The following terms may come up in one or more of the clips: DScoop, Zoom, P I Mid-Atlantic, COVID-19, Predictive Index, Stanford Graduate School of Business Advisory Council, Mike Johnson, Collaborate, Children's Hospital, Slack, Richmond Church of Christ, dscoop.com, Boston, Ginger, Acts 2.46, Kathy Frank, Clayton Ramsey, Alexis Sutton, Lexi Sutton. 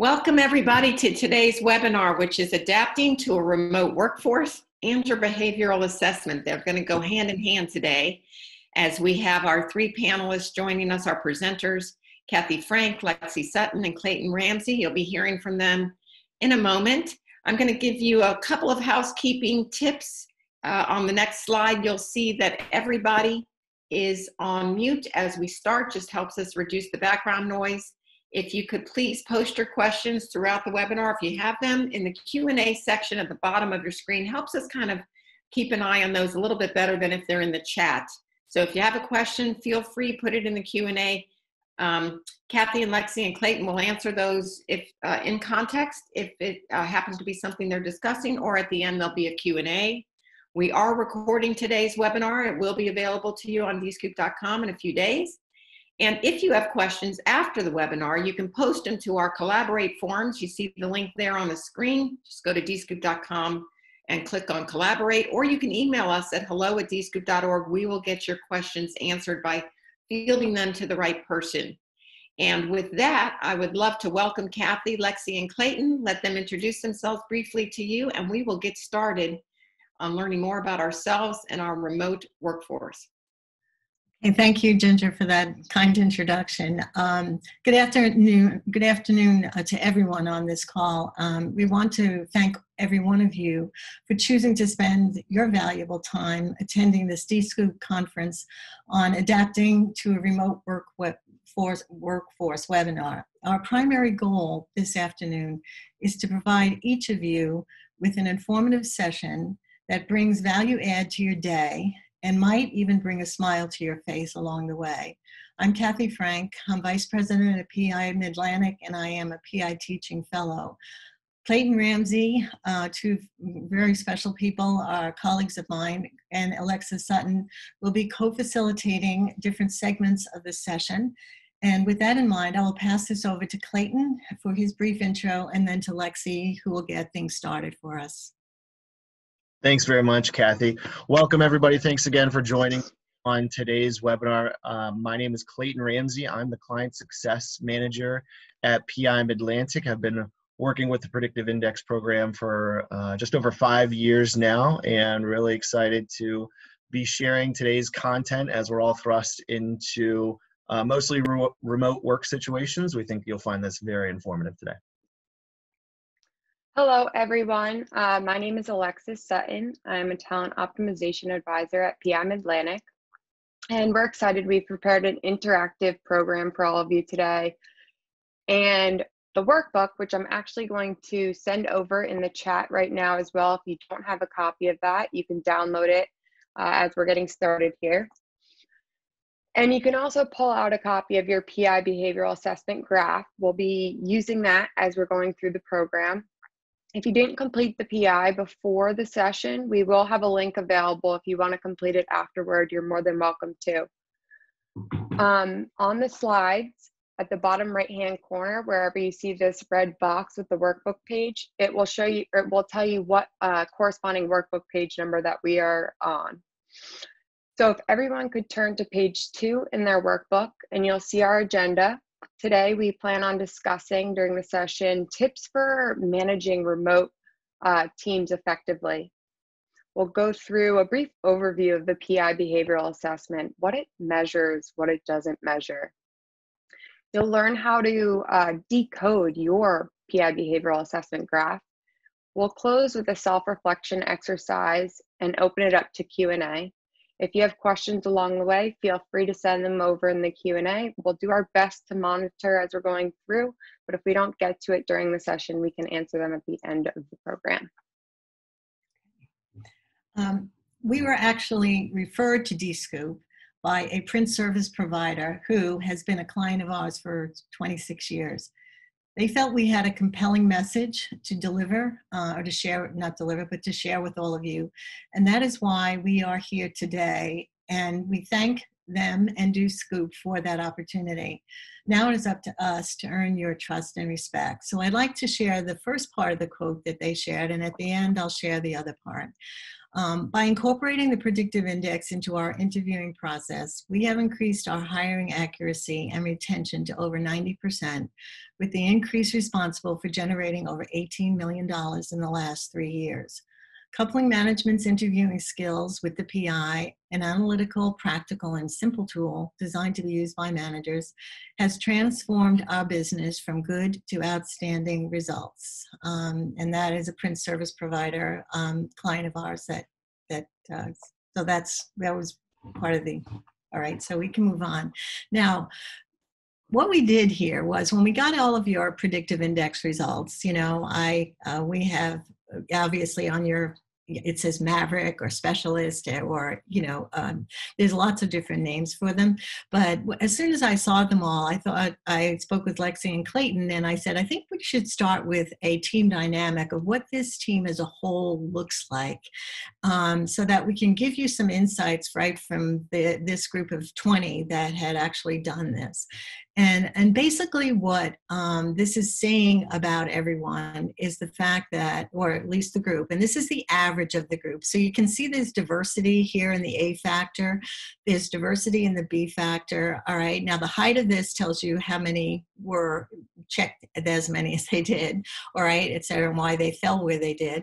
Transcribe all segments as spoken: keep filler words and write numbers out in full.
Welcome everybody to today's webinar, which is adapting to a remote workforce and your behavioral assessment. They're going to go hand in hand today as we have our three panelists joining us, our presenters, Kathy Frank, Lexi Sutton, and Clayton Ramsey. You'll be hearing from them in a moment. I'm going to give you a couple of housekeeping tips. Uh, on the next slide, you'll see that everybody is on mute as we start, just helps us reduce the background noise. If you could please post your questions throughout the webinar, if you have them, in the Q and A section at the bottom of your screen, helps us kind of keep an eye on those a little bit better than if they're in the chat. So if you have a question, feel free, put it in the Q and A. Um, Kathy and Lexi and Clayton will answer those if uh, in context, if it uh, happens to be something they're discussing, or at the end, there'll be a Q and A. We are recording today's webinar. It will be available to you on d scoop dot com in a few days. And if you have questions after the webinar, you can post them to our Collaborate forums. You see the link there on the screen. Just go to d scoop dot com and click on Collaborate, or you can email us at hello at d scoop dot org. We will get your questions answered by fielding them to the right person. And with that, I would love to welcome Kathy, Lexi, and Clayton. Let them introduce themselves briefly to you, and we will get started on learning more about ourselves and our remote workforce. And thank you, Ginger, for that kind introduction. Um, good afternoon, good afternoon uh, to everyone on this call. Um, we want to thank every one of you for choosing to spend your valuable time attending this DScoop conference on adapting to a remote work workforce, workforce webinar. Our primary goal this afternoon is to provide each of you with an informative session that brings value add to your day and might even bring a smile to your face along the way. I'm Kathy Frank. I'm Vice President at P I Mid-Atlantic, and I am a P I Teaching Fellow. Clayton Ramsey, uh, two very special people, are colleagues of mine, and Alexis Sutton will be co-facilitating different segments of the session. And with that in mind, I will pass this over to Clayton for his brief intro, and then to Lexi, who will get things started for us. Thanks very much, Kathy. Welcome, everybody. Thanks again for joining on today's webinar. Uh, my name is Clayton Ramsey. I'm the Client Success Manager at P I Mid-Atlantic. I've been working with the Predictive Index program for uh, just over five years now, and really excited to be sharing today's content as we're all thrust into uh, mostly re remote work situations. We think you'll find this very informative today. Hello, everyone. Uh, my name is Alexis Sutton. I'm a Talent Optimization Advisor at P I Mid-Atlantic, and we're excited. We've prepared an interactive program for all of you today. And the workbook, which I'm actually going to send over in the chat right now as well. If you don't have a copy of that, you can download it uh, as we're getting started here. And you can also pull out a copy of your P I Behavioral Assessment graph. We'll be using that as we're going through the program. If you didn't complete the P I before the session, we will have a link available. If you want to complete it afterward, you're more than welcome to. Um, on the slides, at the bottom right-hand corner, wherever you see this red box with the workbook page, it will show you, or it will tell you what uh, corresponding workbook page number that we are on. So if everyone could turn to page two in their workbook, and you'll see our agenda. Today, we plan on discussing during the session tips for managing remote uh, teams effectively. We'll go through a brief overview of the P I behavioral assessment, what it measures, what it doesn't measure. You'll learn how to uh, decode your P I behavioral assessment graph. We'll close with a self-reflection exercise and open it up to Q and A. If you have questions along the way, feel free to send them over in the Q and A. We'll do our best to monitor as we're going through, but if we don't get to it during the session, we can answer them at the end of the program. Um, we were actually referred to DScoop by a print service provider who has been a client of ours for twenty-six years. They felt we had a compelling message to deliver, uh, or to share, not deliver, but to share with all of you. And that is why we are here today. And we thank them and DScoop for that opportunity. Now it is up to us to earn your trust and respect. So I'd like to share the first part of the quote that they shared, and at the end, I'll share the other part. Um, by incorporating the predictive index into our interviewing process, we have increased our hiring accuracy and retention to over ninety percent, with the increase responsible for generating over eighteen million dollars in the last three years. Coupling management's interviewing skills with the P I, an analytical, practical, and simple tool designed to be used by managers, has transformed our business from good to outstanding results. Um, and that is a print service provider um, client of ours that, that uh, so that's, that was part of the, all right, so we can move on. Now, what we did here was when we got all of your predictive index results, you know, I, uh, we have, obviously on your, it says Maverick or Specialist or, you know, um, there's lots of different names for them. But as soon as I saw them all, I thought, I spoke with Lexi and Clayton and I said, I think we should start with a team dynamic of what this team as a whole looks like, um, so that we can give you some insights right from the, this group of twenty that had actually done this. And, and basically what um, this is saying about everyone is the fact that, or at least the group, and this is the average of the group. So you can see there's diversity here in the A factor. There's diversity in the B factor. All right. Now the height of this tells you how many were checked as many as they did. All right. Et cetera, and why they fell where they did.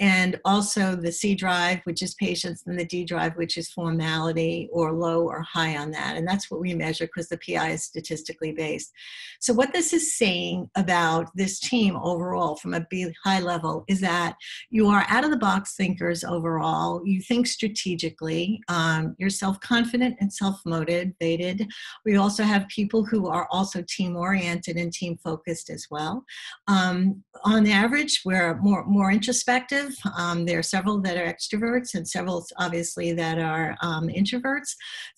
And also the C drive, which is patients, and the D drive, which is formality or low or high on that. And that's what we measure because the P I is statistically based. So what this is saying about this team overall from a B high level is that you are out of the box thinkers overall. You think strategically. Um, you're self-confident and self-motivated. We also have people who are also team-oriented and team-focused as well. Um, on average, we're more, more introspective. Um, there are several that are extroverts and several obviously that are um, introverts.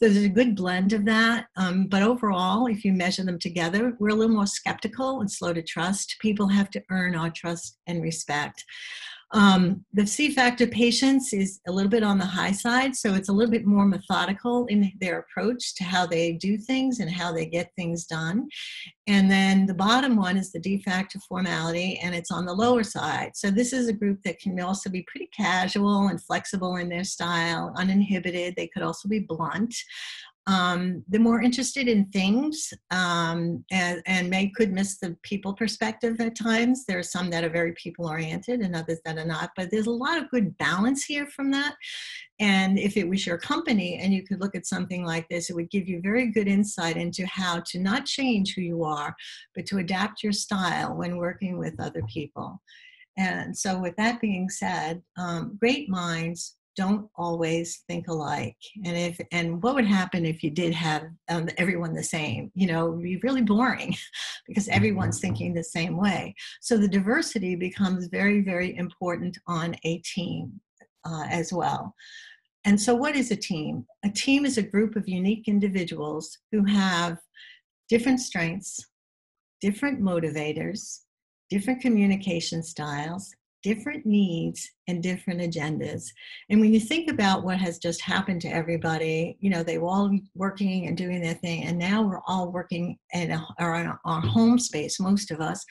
So there's a good blend of that. Um, but overall, if you measure them together, we're a little more skeptical and slow to trust. People have to earn our trust and respect. Um, the C factor patients is a little bit on the high side, so it's a little bit more methodical in their approach to how they do things and how they get things done. And then the bottom one is the D factor formality, and it's on the lower side. So this is a group that can also be pretty casual and flexible in their style, uninhibited. They could also be blunt. Um, they're more interested in things um, and, and may could miss the people perspective at times. There are some that are very people-oriented and others that are not, but there's a lot of good balance here from that. And if it was your company and you could look at something like this, it would give you very good insight into how to not change who you are, but to adapt your style when working with other people. And so with that being said, um, great minds don't always think alike. And if and what would happen if you did have um, everyone the same? You know, it would be really boring because everyone's thinking the same way. So the diversity becomes very, very important on a team uh, as well. And so what is a team? A team is a group of unique individuals who have different strengths, different motivators, different communication styles, different needs, and different agendas. And when you think about what has just happened to everybody, you know, they were all working and doing their thing, and now we're all working in our, our home space, most of us,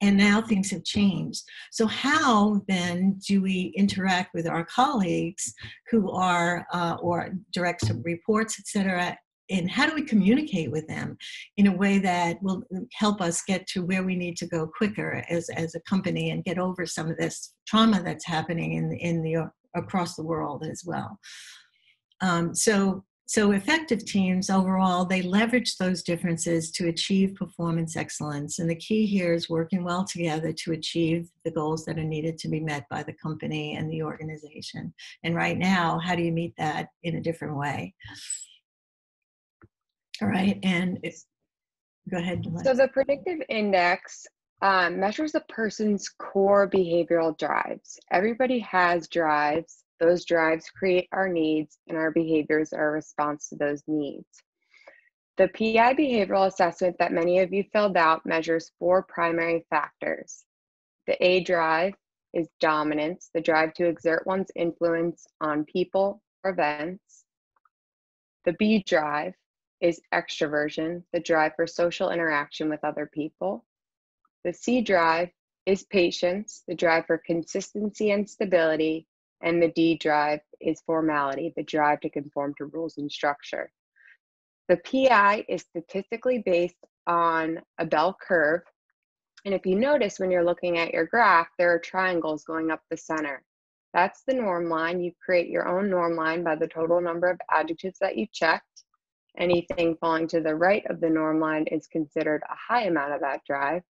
and now things have changed. So how then do we interact with our colleagues who are, uh, or direct reports, et cetera, and how do we communicate with them in a way that will help us get to where we need to go quicker as, as a company and get over some of this trauma that's happening in the, in the across the world as well. Um, so, so effective teams overall, they leverage those differences to achieve performance excellence. And the key here is working well together to achieve the goals that are needed to be met by the company and the organization. And right now, how do you meet that in a different way? All right, and it's, go ahead. So the predictive index um, measures a person's core behavioral drives. Everybody has drives. Those drives create our needs, and our behaviors are a response to those needs. The P I behavioral assessment that many of you filled out measures four primary factors. The A drive is dominance, the drive to exert one's influence on people or events. The B drive is extroversion, the drive for social interaction with other people. The C drive is patience, the drive for consistency and stability, And the D drive is formality, the drive to conform to rules and structure. The P I is statistically based on a bell curve. And if you notice when you're looking at your graph, there are triangles going up the center. That's the norm line. You create your own norm line by the total number of adjectives that you checked. Anything falling to the right of the norm line is considered a high amount of that drive.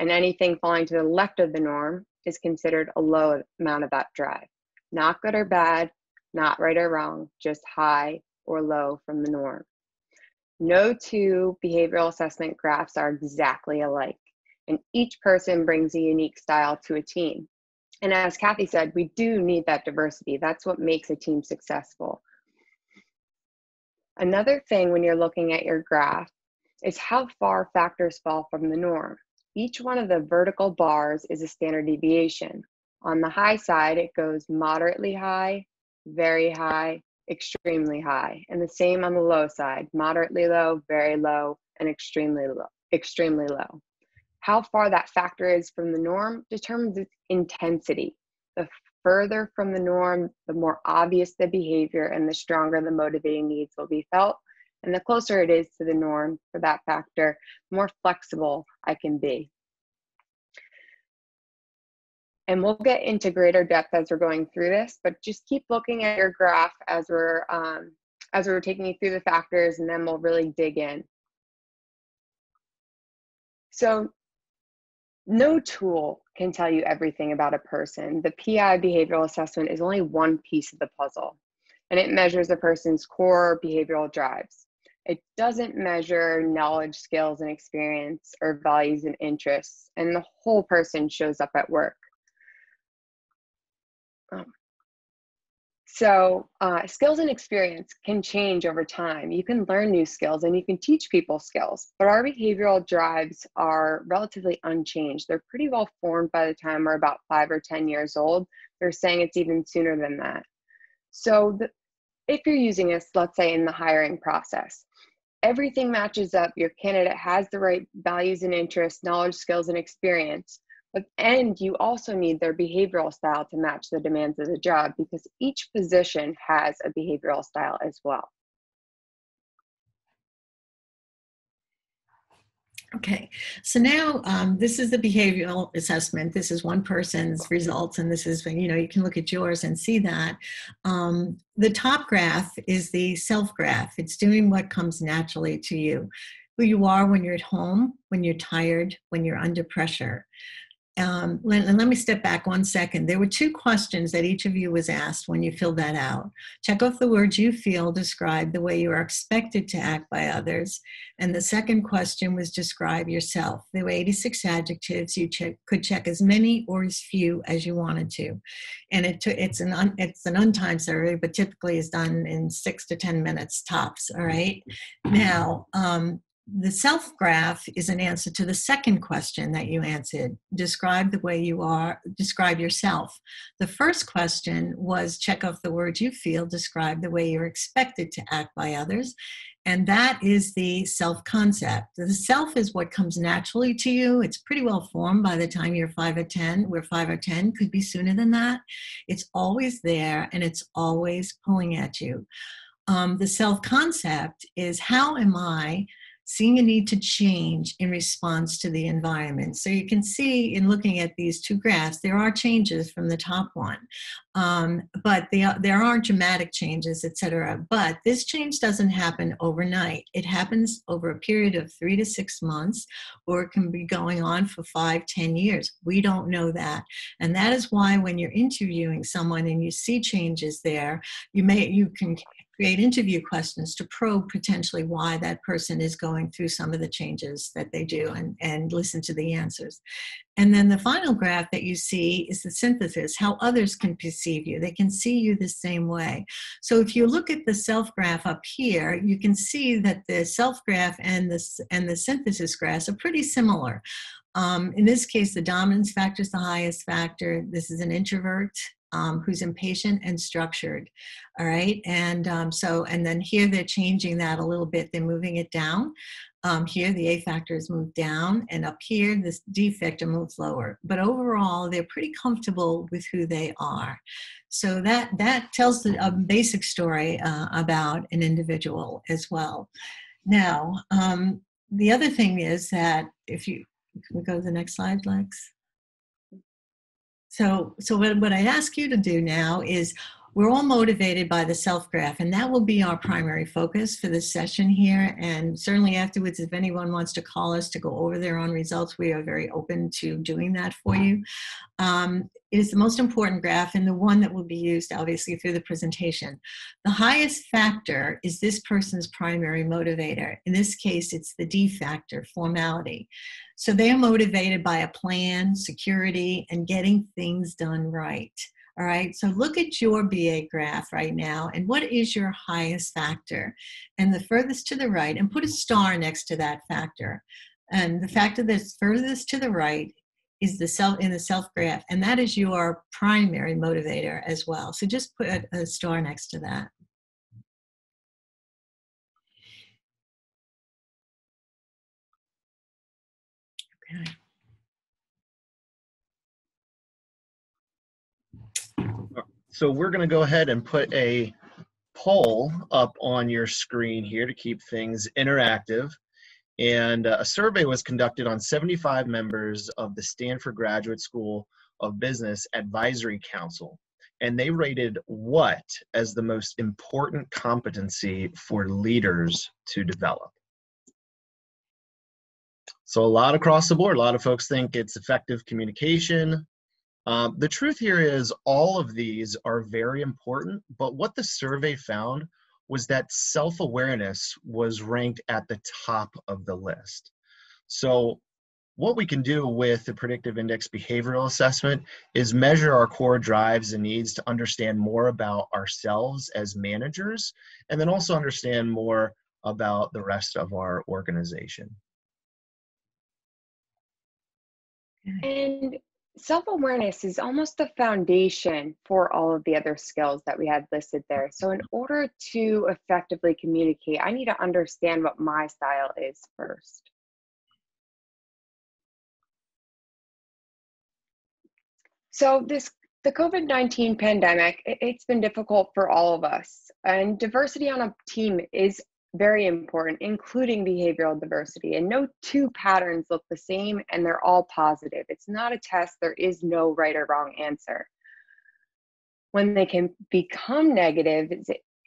And anything falling to the left of the norm is considered a low amount of that drive. Not good or bad, not right or wrong, just high or low from the norm. No two behavioral assessment graphs are exactly alike, and each person brings a unique style to a team. And as Kathy said, we do need that diversity. That's what makes a team successful. Another thing when you're looking at your graph is how far factors fall from the norm. Each one of the vertical bars is a standard deviation. On the high side, it goes moderately high, very high, extremely high, and the same on the low side, moderately low, very low, and extremely low, extremely low. How far that factor is from the norm determines its intensity. The further from the norm, the more obvious the behavior and the stronger the motivating needs will be felt. And the closer it is to the norm for that factor, the more flexible I can be. And we'll get into greater depth as we're going through this, but just keep looking at your graph as we're, um, as we're taking you through the factors, and then we'll really dig in. So no tool can tell you everything about a person. The P I behavioral assessment is only one piece of the puzzle, and it measures a person's core behavioral drives. It doesn't measure knowledge, skills, and experience, or values and interests, and the whole person shows up at work. So uh, skills and experience can change over time. You can learn new skills and you can teach people skills, but our behavioral drives are relatively unchanged. They're pretty well formed by the time we're about five or ten years old. They're saying it's even sooner than that. So the, if you're using this, let's say in the hiring process, everything matches up. Your candidate has the right values and interests, knowledge, skills, and experience. But, and you also need their behavioral style to match the demands of the job, because each position has a behavioral style as well. Okay, so now um, this is the behavioral assessment. This is one person's results, and this is when, you know, you can look at yours and see that. Um, the top graph is the self graph. It's doing what comes naturally to you, who you are when you're at home, when you're tired, when you're under pressure. Um, let, let me step back one second. There were two questions that each of you was asked when you filled that out. Check off the words you feel describe the way you are expected to act by others. And the second question was describe yourself. There were eighty-six adjectives. You check, could check as many or as few as you wanted to. And it it's an un, it's an untimed survey, but typically is done in six to ten minutes tops. All right. Now, um, the self graph is an answer to the second question that you answered. Describe the way you are, describe yourself. The first question was check off the words you feel, describe the way you're expected to act by others. And that is the self concept. The self is what comes naturally to you. It's pretty well formed by the time you're five or ten. We're five or ten, could be sooner than that. It's always there and it's always pulling at you. Um, the self concept is how am I seeing a need to change in response to the environment. So you can see in looking at these two graphs, there are changes from the top one, um, but they are, there are dramatic changes, et cetera. But this change doesn't happen overnight. It happens over a period of three to six months, or it can be going on for five, ten years. We don't know that. And that is why when you're interviewing someone and you see changes there, you may, you can create interview questions to probe potentially why that person is going through some of the changes that they do, and, and listen to the answers. And then the final graph that you see is the synthesis, how others can perceive you. They can see you the same way. So if you look at the self graph up here, you can see that the self graph and the, and the synthesis graphs are pretty similar. Um, in this case, the dominance factor is the highest factor. This is an introvert. um, who's impatient and structured. All right. And um, so, and then here they're changing that a little bit. They're moving it down. Um, here, the A factor is moved down, and up here, this D factor moves lower. But overall, they're pretty comfortable with who they are. So that, that tells the, a basic story uh, about an individual as well. Now, um, the other thing is that if you, can we go to the next slide, Lex? So, so what, what I ask you to do now is, we're all motivated by the self graph, and that will be our primary focus for this session here. And certainly afterwards, if anyone wants to call us to go over their own results, we are very open to doing that for you. Um, it is the most important graph and the one that will be used, obviously, through the presentation. The highest factor is this person's primary motivator. In this case, it's the D factor, formality. So they are motivated by a plan, security, and getting things done right. All right, so look at your B A graph right now, and what is your highest factor? And the furthest to the right, and put a star next to that factor. And the factor that's furthest to the right is the self in the self graph, and that is your primary motivator as well. So just put a, a star next to that. Okay. So we're going to go ahead and put a poll up on your screen here to keep things interactive. And a survey was conducted on seventy-five members of the Stanford Graduate School of Business Advisory Council. And they rated what as the most important competency for leaders to develop? So a lot across the board. A lot of folks think it's effective communication. Um, the truth here is all of these are very important, but what the survey found was that self-awareness was ranked at the top of the list. So what we can do with the Predictive Index Behavioral Assessment is measure our core drives and needs to understand more about ourselves as managers, and then also understand more about the rest of our organization. And self-awareness is almost the foundation for all of the other skills that we had listed there. So in order to effectively communicate, I need to understand what my style is first. So this, the COVID nineteen pandemic, it's been difficult for all of us. And diversity on a team is very important, including behavioral diversity. And no two patterns look the same, and they're all positive. It's not a test. There is no right or wrong answer. When they can become negative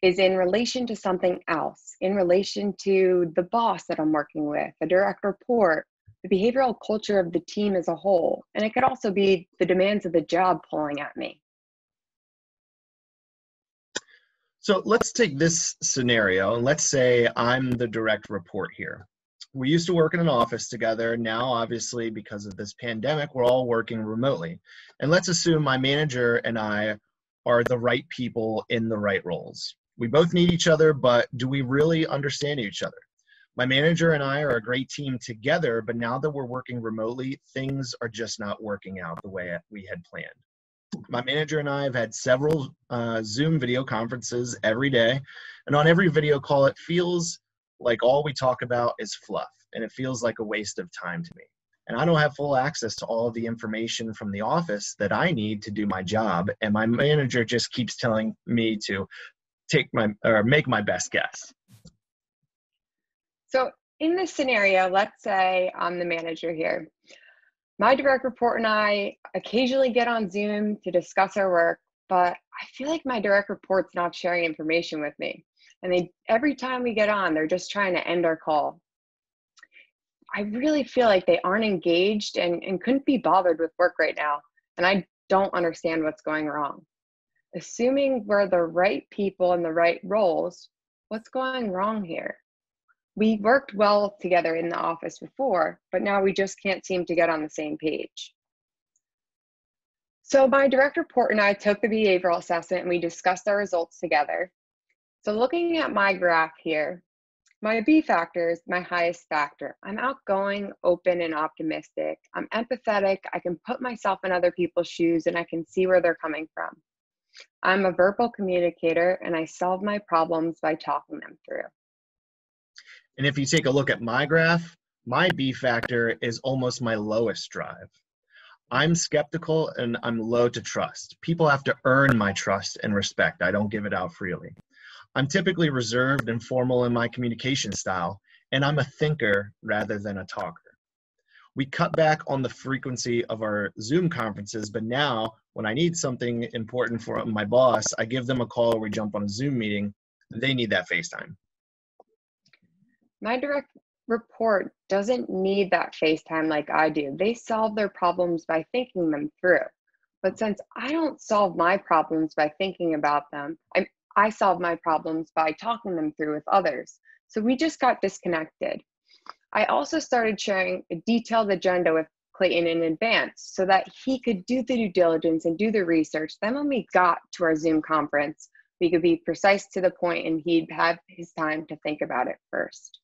is in relation to something else, in relation to the boss that I'm working with, a direct report, the behavioral culture of the team as a whole. And it could also be the demands of the job pulling at me. So let's take this scenario, and let's say I'm the direct report here. We used to work in an office together. Now, obviously, because of this pandemic, we're all working remotely. And let's assume my manager and I are the right people in the right roles. We both need each other, but do we really understand each other? My manager and I are a great team together, but now that we're working remotely, things are just not working out the way we had planned. My manager and I have had several uh, Zoom video conferences every day, and on every video call, it feels like all we talk about is fluff, and it feels like a waste of time to me. And I don't have full access to all of the information from the office that I need to do my job, and my manager just keeps telling me to take my or make my best guess. So in this scenario, let's say I'm the manager here. My direct report and I occasionally get on Zoom to discuss our work, but I feel like my direct report's not sharing information with me. And they, every time we get on, they're just trying to end our call. I really feel like they aren't engaged and, and couldn't be bothered with work right now. And I don't understand what's going wrong. Assuming we're the right people in the right roles, what's going wrong here? We worked well together in the office before, but now we just can't seem to get on the same page. So my direct report and I took the behavioral assessment, and we discussed our results together. So looking at my graph here, my B factor is my highest factor. I'm outgoing, open, and optimistic. I'm empathetic. I can put myself in other people's shoes, and I can see where they're coming from. I'm a verbal communicator and I solve my problems by talking them through. And if you take a look at my graph, my B factor is almost my lowest drive. I'm skeptical and I'm low to trust. People have to earn my trust and respect. I don't give it out freely. I'm typically reserved and formal in my communication style, and I'm a thinker rather than a talker. We cut back on the frequency of our Zoom conferences, but now when I need something important for my boss, I give them a call or we jump on a Zoom meeting. They need that FaceTime. My direct report doesn't need that FaceTime like I do. They solve their problems by thinking them through. But since I don't solve my problems by thinking about them, I, I solve my problems by talking them through with others. So we just got disconnected. I also started sharing a detailed agenda with Clayton in advance so that he could do the due diligence and do the research. Then when we got to our Zoom conference, we could be precise to the point and he'd have his time to think about it first.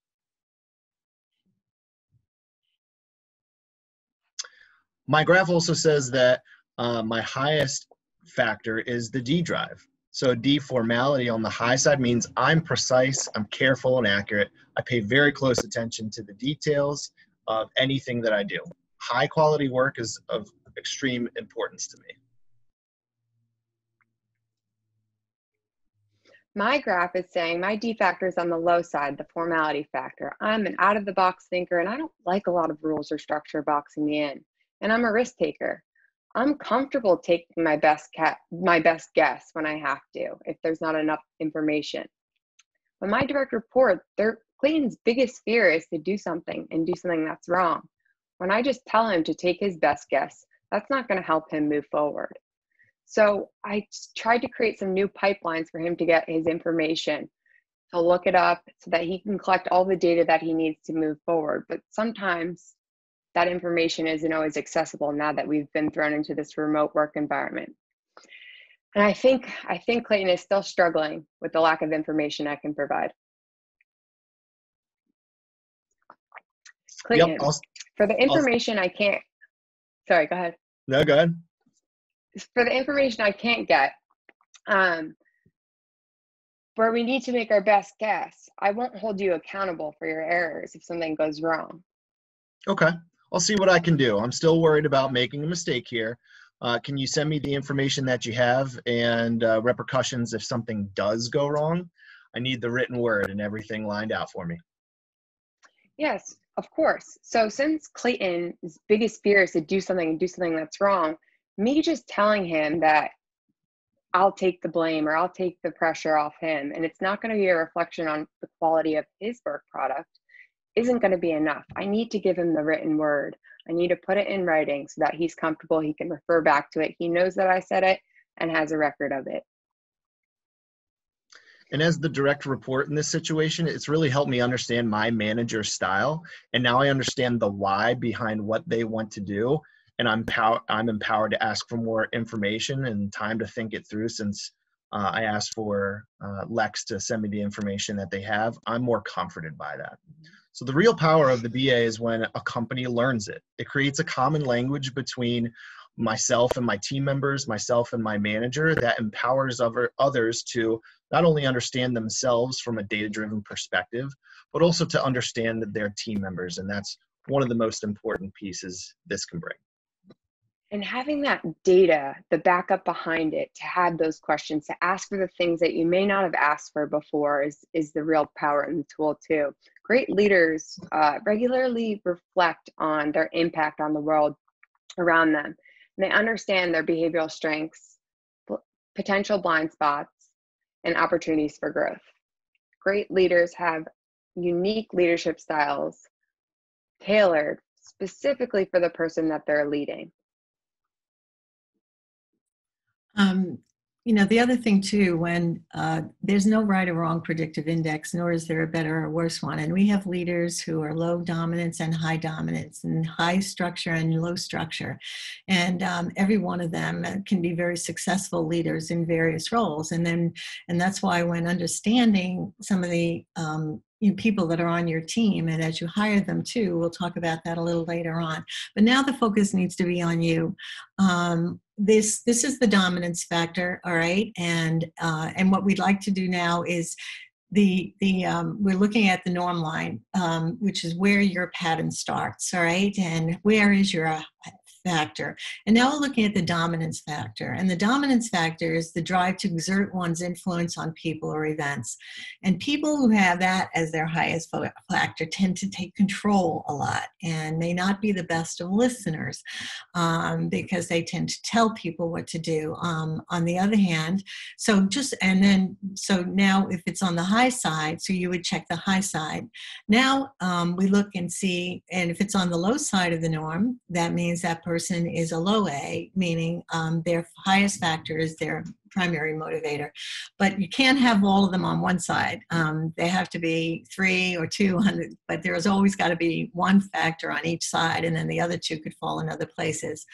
My graph also says that uh, my highest factor is the D drive. So D formality on the high side means I'm precise, I'm careful and accurate. I pay very close attention to the details of anything that I do. High quality work is of extreme importance to me. My graph is saying my D factor is on the low side, the formality factor. I'm an out of the box thinker and I don't like a lot of rules or structure boxing me in. And I'm a risk taker. I'm comfortable taking my best, cat, my best guess when I have to, if there's not enough information. But my direct report, their, Clayton's biggest fear is to do something and do something that's wrong. When I just tell him to take his best guess, that's not gonna help him move forward. So I tried to create some new pipelines for him to get his information, to look it up so that he can collect all the data that he needs to move forward. But sometimes, that information isn't always accessible now that we've been thrown into this remote work environment. And I think, I think Clayton is still struggling with the lack of information I can provide. Clayton, yep, I'll, for the information I'll, I can't, sorry, go ahead. No, go ahead. For the information I can't get, um, where we need to make our best guess, I won't hold you accountable for your errors if something goes wrong. Okay. I'll see what I can do. I'm still worried about making a mistake here. Uh, can you send me the information that you have and uh, repercussions if something does go wrong? I need the written word and everything lined out for me. Yes, of course. So since Clayton's biggest fear is to do something and do something that's wrong, me just telling him that I'll take the blame or I'll take the pressure off him, and it's not going to be a reflection on the quality of his work product, isn't going to be enough. I need to give him the written word. I need to put it in writing so that he's comfortable, he can refer back to it. He knows that I said it and has a record of it. And as the direct report in this situation, it's really helped me understand my manager style. And now I understand the why behind what they want to do. And I'm, pow I'm empowered to ask for more information and time to think it through, since uh, I asked for uh, Lex to send me the information that they have. I'm more comforted by that. So the real power of the B A is when a company learns it. It creates a common language between myself and my team members, myself and my manager, that empowers other others to not only understand themselves from a data-driven perspective, but also to understand their team members. And that's one of the most important pieces this can bring. And having that data, the backup behind it, to have those questions, to ask for the things that you may not have asked for before is, is the real power in the tool too. Great leaders uh, regularly reflect on their impact on the world around them. And they understand their behavioral strengths, potential blind spots, and opportunities for growth. Great leaders have unique leadership styles tailored specifically for the person that they're leading. Um, you know, the other thing too, when uh, there's no right or wrong predictive index, nor is there a better or worse one. And we have leaders who are low dominance and high dominance, and high structure and low structure. And um, every one of them can be very successful leaders in various roles. And then, and that's why when understanding some of the um, you people that are on your team, and as you hire them too, we'll talk about that a little later on. But now the focus needs to be on you. Um, this this is the dominance factor, all right? And uh, and what we'd like to do now is the the um, we're looking at the norm line, um, which is where your pattern starts, all right? And where is your factor? And now we're looking at the dominance factor. And the dominance factor is the drive to exert one's influence on people or events. And people who have that as their highest factor tend to take control a lot and may not be the best of listeners um, because they tend to tell people what to do. Um, on the other hand, so just, and then, so now if it's on the high side, so you would check the high side. Now um, we look and see, and if it's on the low side of the norm, that means that person person is a low A, meaning um, their highest factor is their primary motivator. But you can't have all of them on one side. Um, they have to be three or two, but there's always got to be one factor on each side, and then the other two could fall in other places.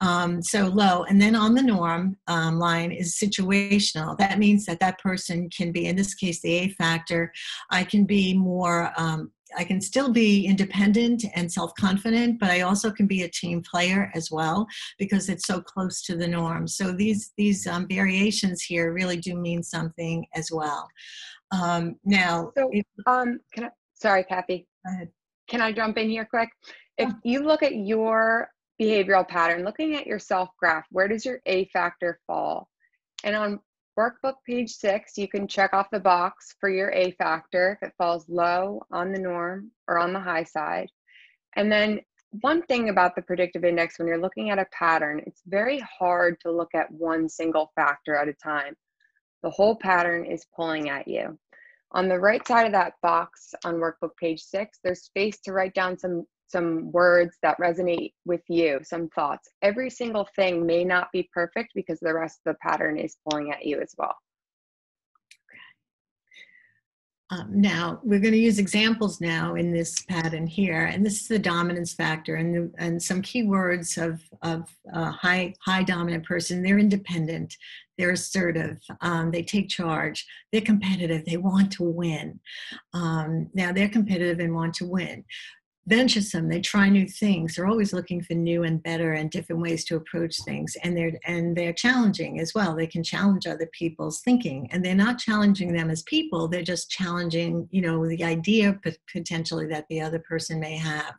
Um, so low, and then on the norm um, line is situational. That means that that person can be, in this case, the A factor. I can be more... Um, I can still be independent and self-confident, but I also can be a team player as well because it's so close to the norm. So these, these um, variations here really do mean something as well. Um, now, so, if, um, can I, sorry, Kathy, go ahead. Can I jump in here quick? If you look at your behavioral pattern, looking at your self-graph, where does your A factor fall? And on workbook page six, you can check off the box for your A factor if it falls low, on the norm, or on the high side. And then one thing about the predictive index, when you're looking at a pattern, it's very hard to look at one single factor at a time. The whole pattern is pulling at you. On the right side of that box on workbook page six, there's space to write down some, some words that resonate with you, some thoughts. Every single thing may not be perfect because the rest of the pattern is pulling at you as well. Um, now, we're going to use examples now in this pattern here, and this is the dominance factor, and, and some key words of, of a high, high dominant person. They're independent, they're assertive, um, they take charge, they're competitive, they want to win. Um, now, they're competitive and want to win. Venturesome, they try new things, they're always looking for new and better and different ways to approach things, and they're and they're challenging as well. They can challenge other people's thinking, and they're not challenging them as people, they're just challenging, you know, the idea potentially that the other person may have.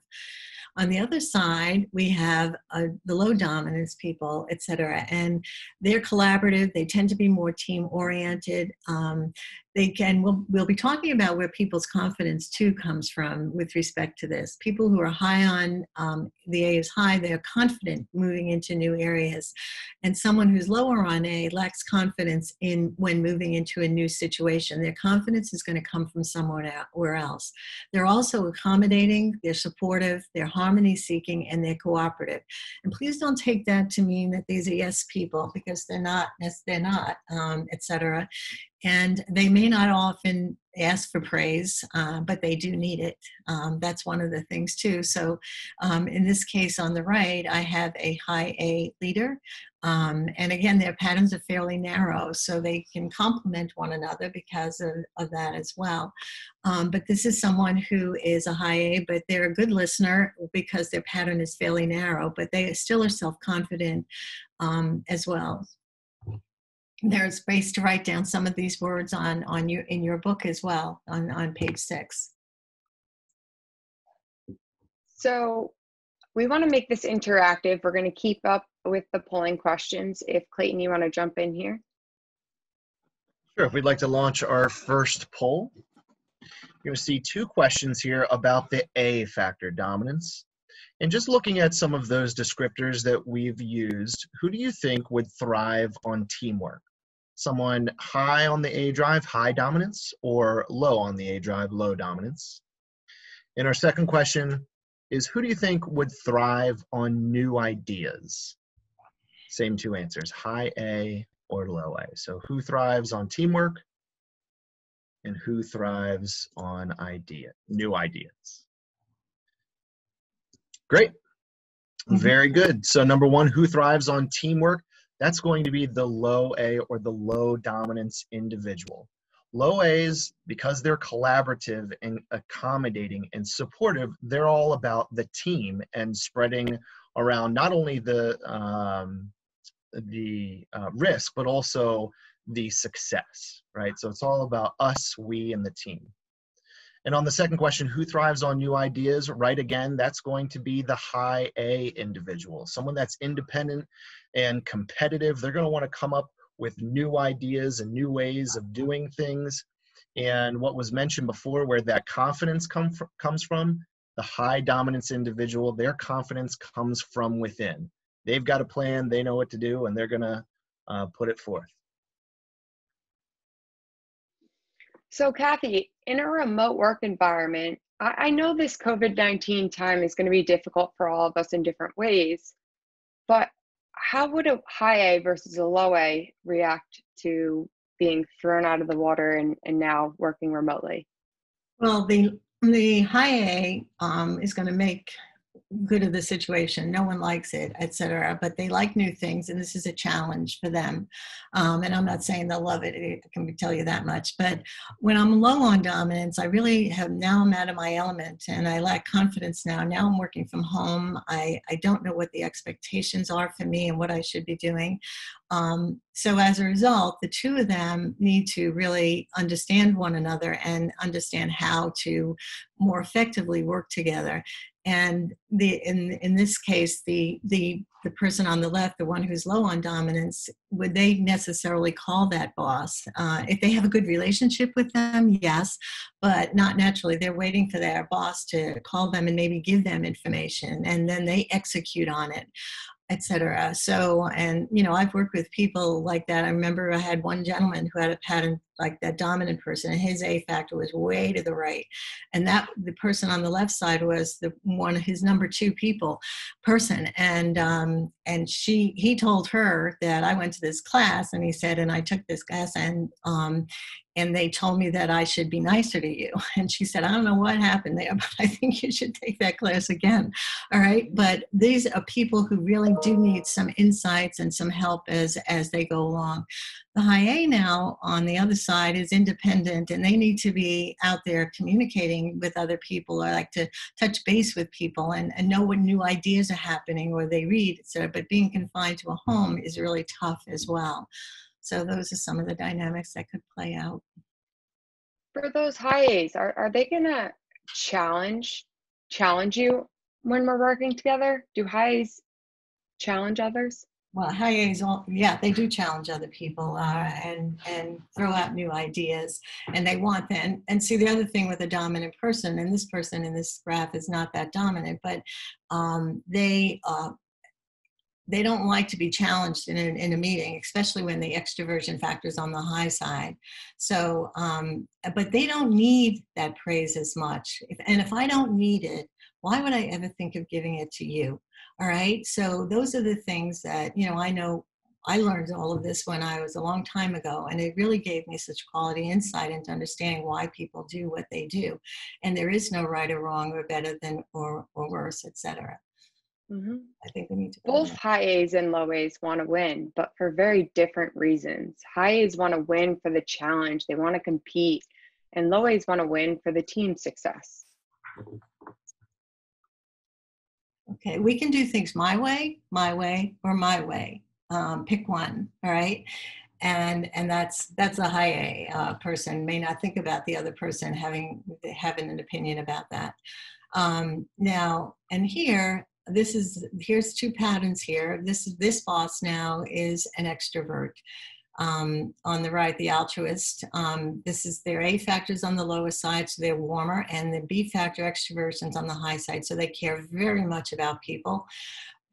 On the other side, we have uh, the low dominance people, et cetera, and they're collaborative. They tend to be more team-oriented. Um, they can, we'll, we'll be talking about where people's confidence, too, comes from with respect to this. People who are high on, um, the A is high, they're confident moving into new areas. And someone who's lower on A lacks confidence in when moving into a new situation. Their confidence is going to come from somewhere else. They're also accommodating, they're supportive, they're harmony seeking, and they're cooperative. And please don't take that to mean that these are yes people, because they're not, they're not, um, et cetera. And they may not often ask for praise, uh, but they do need it. Um, that's one of the things too. So um, in this case on the right, I have a high A leader. Um, and again, their patterns are fairly narrow, so they can complement one another because of, of that as well. Um, but this is someone who is a high A, but they're a good listener because their pattern is fairly narrow, but they still are self-confident um, as well. There's space to write down some of these words on, on your, in your book as well, on, on page six. So we want to make this interactive. We're going to keep up with the polling questions. If Clayton, you want to jump in here? Sure. If we'd like to launch our first poll, you're going to see two questions here about the A factor, dominance. And just looking at some of those descriptors that we've used, who do you think would thrive on teamwork? Someone high on the A drive, high dominance, or low on the A drive, low dominance? And our second question is, who do you think would thrive on new ideas? Same two answers, high A or low A. So who thrives on teamwork and who thrives on idea, new ideas? Great. Very good. So number one, who thrives on teamwork? That's going to be the low A or the low dominance individual. Low A's, because they're collaborative and accommodating and supportive, they're all about the team and spreading around not only the um, the uh, risk, but also the success, right? So it's all about us, we, and the team. And on the second question, who thrives on new ideas, right? Again, that's going to be the high A individual, someone that's independent and competitive. They're going to want to come up with new ideas and new ways of doing things. And what was mentioned before, where that confidence come from, comes from, the high dominance individual, their confidence comes from within. They've got a plan, they know what to do, and they're gonna uh, put it forth. So Kathy, in a remote work environment, I, I know this COVID nineteen time is gonna be difficult for all of us in different ways, but how would a high A versus a low A react to being thrown out of the water and, and now working remotely? Well, the, the high A um, is going to make good of the situation. No one likes it, et cetera, but they like new things, and this is a challenge for them. Um, and I'm not saying they'll love it, I can tell you that much. But when I'm low on dominance, I really have, now I'm out of my element, and I lack confidence now. Now I'm working from home. I, I don't know what the expectations are for me and what I should be doing. Um, so as a result, the two of them need to really understand one another and understand how to more effectively work together. And the, in, in this case, the, the, the person on the left, the one who's low on dominance, would they necessarily call that boss? Uh, if they have a good relationship with them, yes, but not naturally. They're waiting for their boss to call them and maybe give them information, and then they execute on it, et cetera. So, and, you know, I've worked with people like that. I remember I had one gentleman who had a pattern like that dominant person, and his A factor was way to the right. And that the person on the left side was the one, his number two people person. And, um, and she, he told her that I went to this class, and he said, and I took this class, and, um, and they told me that I should be nicer to you. And she said, I don't know what happened there, but I think you should take that class again. All right. But these are people who really do need some insights and some help as, as they go along. The high A now on the other side is independent, and they need to be out there communicating with other people, or like to touch base with people and, and know when new ideas are happening or they read, et cetera. But being confined to a home is really tough as well. So those are some of the dynamics that could play out. For those high A's, are, are they gonna challenge, challenge you when we're working together? Do high A's challenge others? Well, high A's, all, yeah, they do challenge other people uh, and, and throw out new ideas, and they want that. And, and see, the other thing with a dominant person, and this person in this graph is not that dominant, but um, they, uh, they don't like to be challenged in a, in a meeting, especially when the extroversion factor is on the high side. So, um, but they don't need that praise as much. If, and if I don't need it, why would I ever think of giving it to you? All right. So those are the things that, you know, I know I learned all of this when I was a long time ago, and it really gave me such quality insight into understanding why people do what they do. And there is no right or wrong or better than or, or worse, et cetera. Mm-hmm. I think we need to both high A's and low A's want to win, but for very different reasons. High A's want to win for the challenge. They want to compete, and low A's want to win for the team success. Okay, we can do things my way, my way, or my way. Um, pick one, all right? And and that's that's a high A uh, person may not think about the other person having having an opinion about that. Um, now, and here, this is, here's two patterns here. This this boss now is an extrovert. Um, on the right, the altruist. Um, this is their A factors on the lower side, so they're warmer, and the B factor extroversions on the high side, so they care very much about people.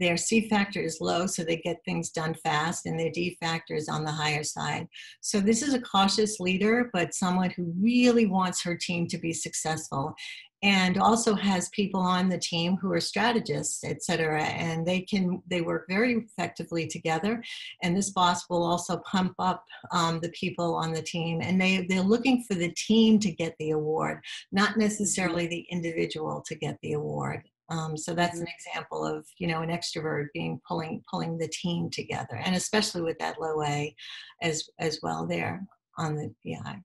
Their C factor is low, so they get things done fast, and their D factor is on the higher side. So this is a cautious leader, but someone who really wants her team to be successful, and also has people on the team who are strategists, et cetera, and they can, they work very effectively together. And this boss will also pump up um, the people on the team, and they, they're looking for the team to get the award, not necessarily the individual to get the award. Um, so that's an example of, you know, an extrovert being pulling, pulling the team together, and especially with that low A as, as well there on the P I.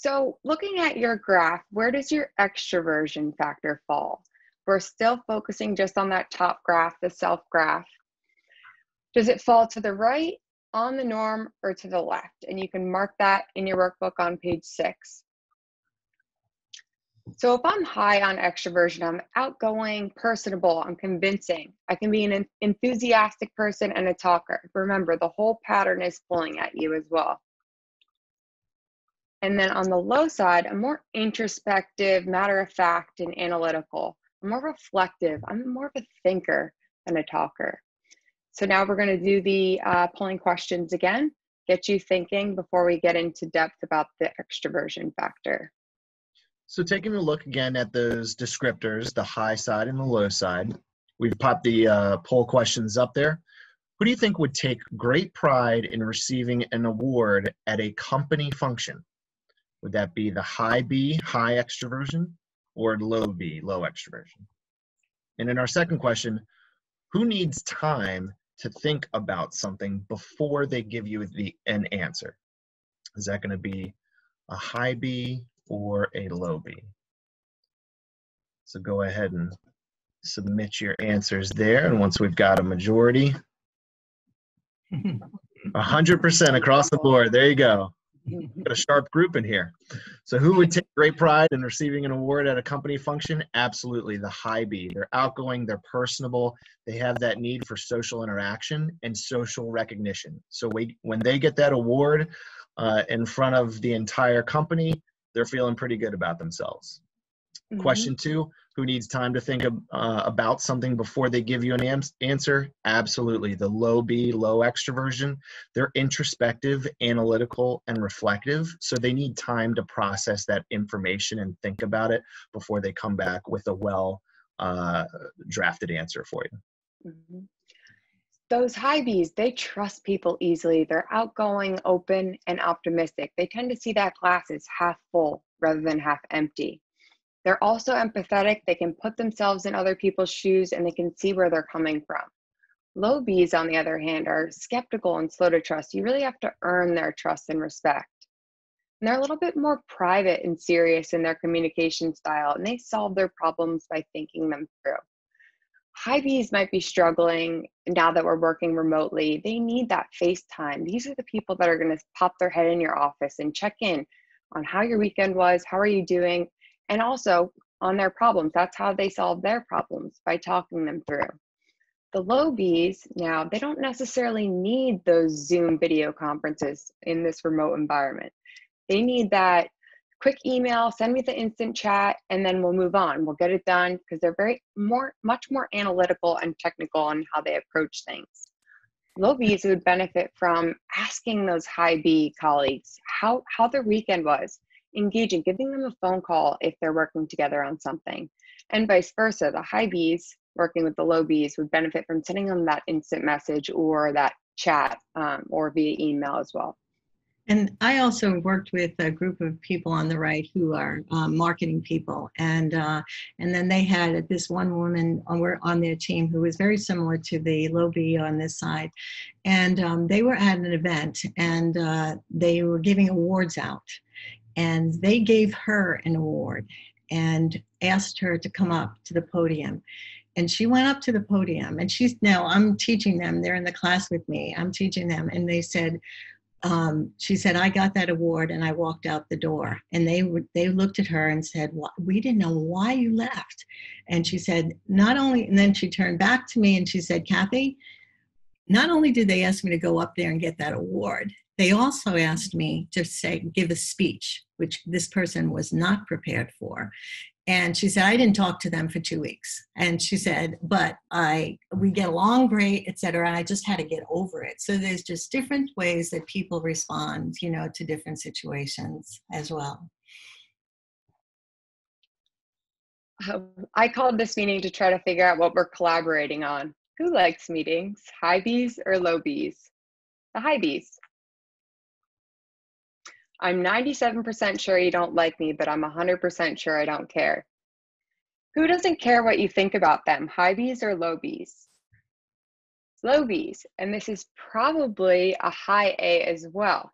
So looking at your graph, where does your extroversion factor fall? We're still focusing just on that top graph, the self graph. Does it fall to the right, on the norm, or to the left? And you can mark that in your workbook on page six. So if I'm high on extroversion, I'm outgoing, personable, I'm convincing. I can be an enthusiastic person and a talker. Remember, the whole pattern is pulling at you as well. And then on the low side, I'm more introspective, matter of fact, and analytical. I'm more reflective. I'm more of a thinker than a talker. So now we're going to do the uh, polling questions again, get you thinking before we get into depth about the extroversion factor. So taking a look again at those descriptors, the high side and the low side, we've popped the uh, poll questions up there. Who do you think would take great pride in receiving an award at a company function? Would that be the high B, high extroversion, or low B, low extroversion? And in our second question, who needs time to think about something before they give you the, an answer? Is that going to be a high B or a low B? So go ahead and submit your answers there. And once we've got a majority, one hundred percent across the board, there you go. Got a sharp group in here. So who would take great pride in receiving an award at a company function? Absolutely, the high B. They're outgoing, they're personable, they have that need for social interaction and social recognition. So we, when they get that award uh, in front of the entire company, they're feeling pretty good about themselves. Mm-hmm. Question two, who needs time to think of, uh, about something before they give you an ans answer? Absolutely, the low B, low extroversion. They're introspective, analytical, and reflective, so they need time to process that information and think about it before they come back with a well-drafted uh, answer for you. Mm-hmm. Those high Bs, they trust people easily. They're outgoing, open, and optimistic. They tend to see that glass as half full rather than half empty. They're also empathetic. They can put themselves in other people's shoes and they can see where they're coming from. Low Bs, on the other hand, are skeptical and slow to trust. You really have to earn their trust and respect. And they're a little bit more private and serious in their communication style, and they solve their problems by thinking them through. High Bs might be struggling now that we're working remotely. They need that face time. These are the people that are going to pop their head in your office and check in on how your weekend was, how are you doing, and also on their problems. That's how they solve their problems, by talking them through. The low Bs, now, they don't necessarily need those Zoom video conferences in this remote environment. They need that quick email, send me the instant chat, and then we'll move on. We'll get it done, because they're very more, much more analytical and technical on how they approach things. Low Bs would benefit from asking those high B colleagues how, how their weekend was, engaging, giving them a phone call if they're working together on something, and vice versa. The high Bs working with the low Bs would benefit from sending them that instant message or that chat um, or via email as well. And I also worked with a group of people on the right who are um, marketing people, and uh, and then they had this one woman on, on their team who was very similar to the low B on this side, and um, they were at an event, and uh, they were giving awards out, and they gave her an award and asked her to come up to the podium. And she went up to the podium, and she's, now I'm teaching them, they're in the class with me, I'm teaching them, and they said, um, she said, I got that award and I walked out the door. And they, they looked at her and said, well, we didn't know why you left. And she said, not only, and then she turned back to me and she said, Kathy, not only did they ask me to go up there and get that award, they also asked me to say, give a speech, which this person was not prepared for. And she said, I didn't talk to them for two weeks. And she said, but I, we get along great, et cetera, and I just had to get over it. So there's just different ways that people respond, you know, to different situations as well. I called this meeting to try to figure out what we're collaborating on. Who likes meetings, high Bs or low Bs? The high Bs. I'm ninety-seven percent sure you don't like me, but I'm one hundred percent sure I don't care. Who doesn't care what you think about them, high Bs or low Bs? Low Bs, and this is probably a high A as well.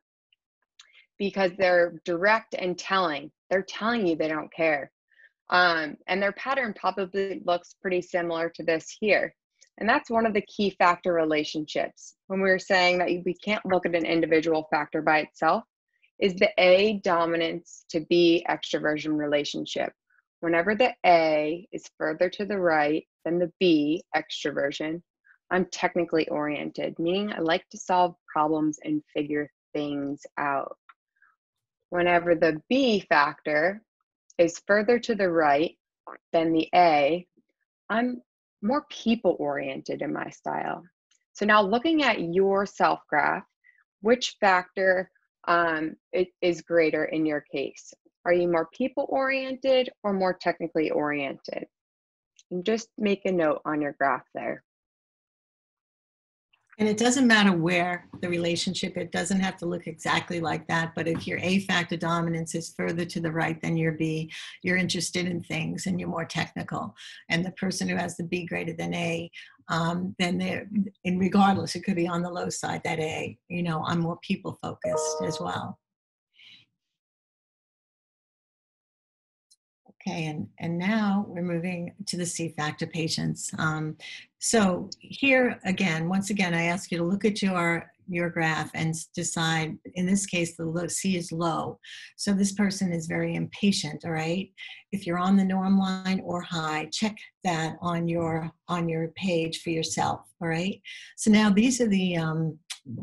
because they're direct and telling. They're telling you they don't care. Um, and their pattern probably looks pretty similar to this here. And that's one of the key factor relationships. When we were saying that we can't look at an individual factor by itself, is the A dominance to B extroversion relationship. Whenever the A is further to the right than the B extroversion, I'm technically oriented, meaning I like to solve problems and figure things out. Whenever the B factor is further to the right than the A, I'm more people-oriented in my style. So now looking at your self-graph, which factor um, is greater in your case? Are you more people-oriented or more technically oriented? And just make a note on your graph there. And it doesn't matter where the relationship, it doesn't have to look exactly like that, but if your A factor dominance is further to the right than your B, you're interested in things and you're more technical. And the person who has the B greater than A, um, then they're, and regardless, it could be on the low side, that A, you know, I'm more people focused as well. Okay, and, and now we're moving to the C factor patients. Um, so here again, once again, I ask you to look at your, your graph and decide, in this case, the low, C is low. So this person is very impatient, all right? If you're on the norm line or high, check that on your, on your page for yourself, all right? So now these are the, um,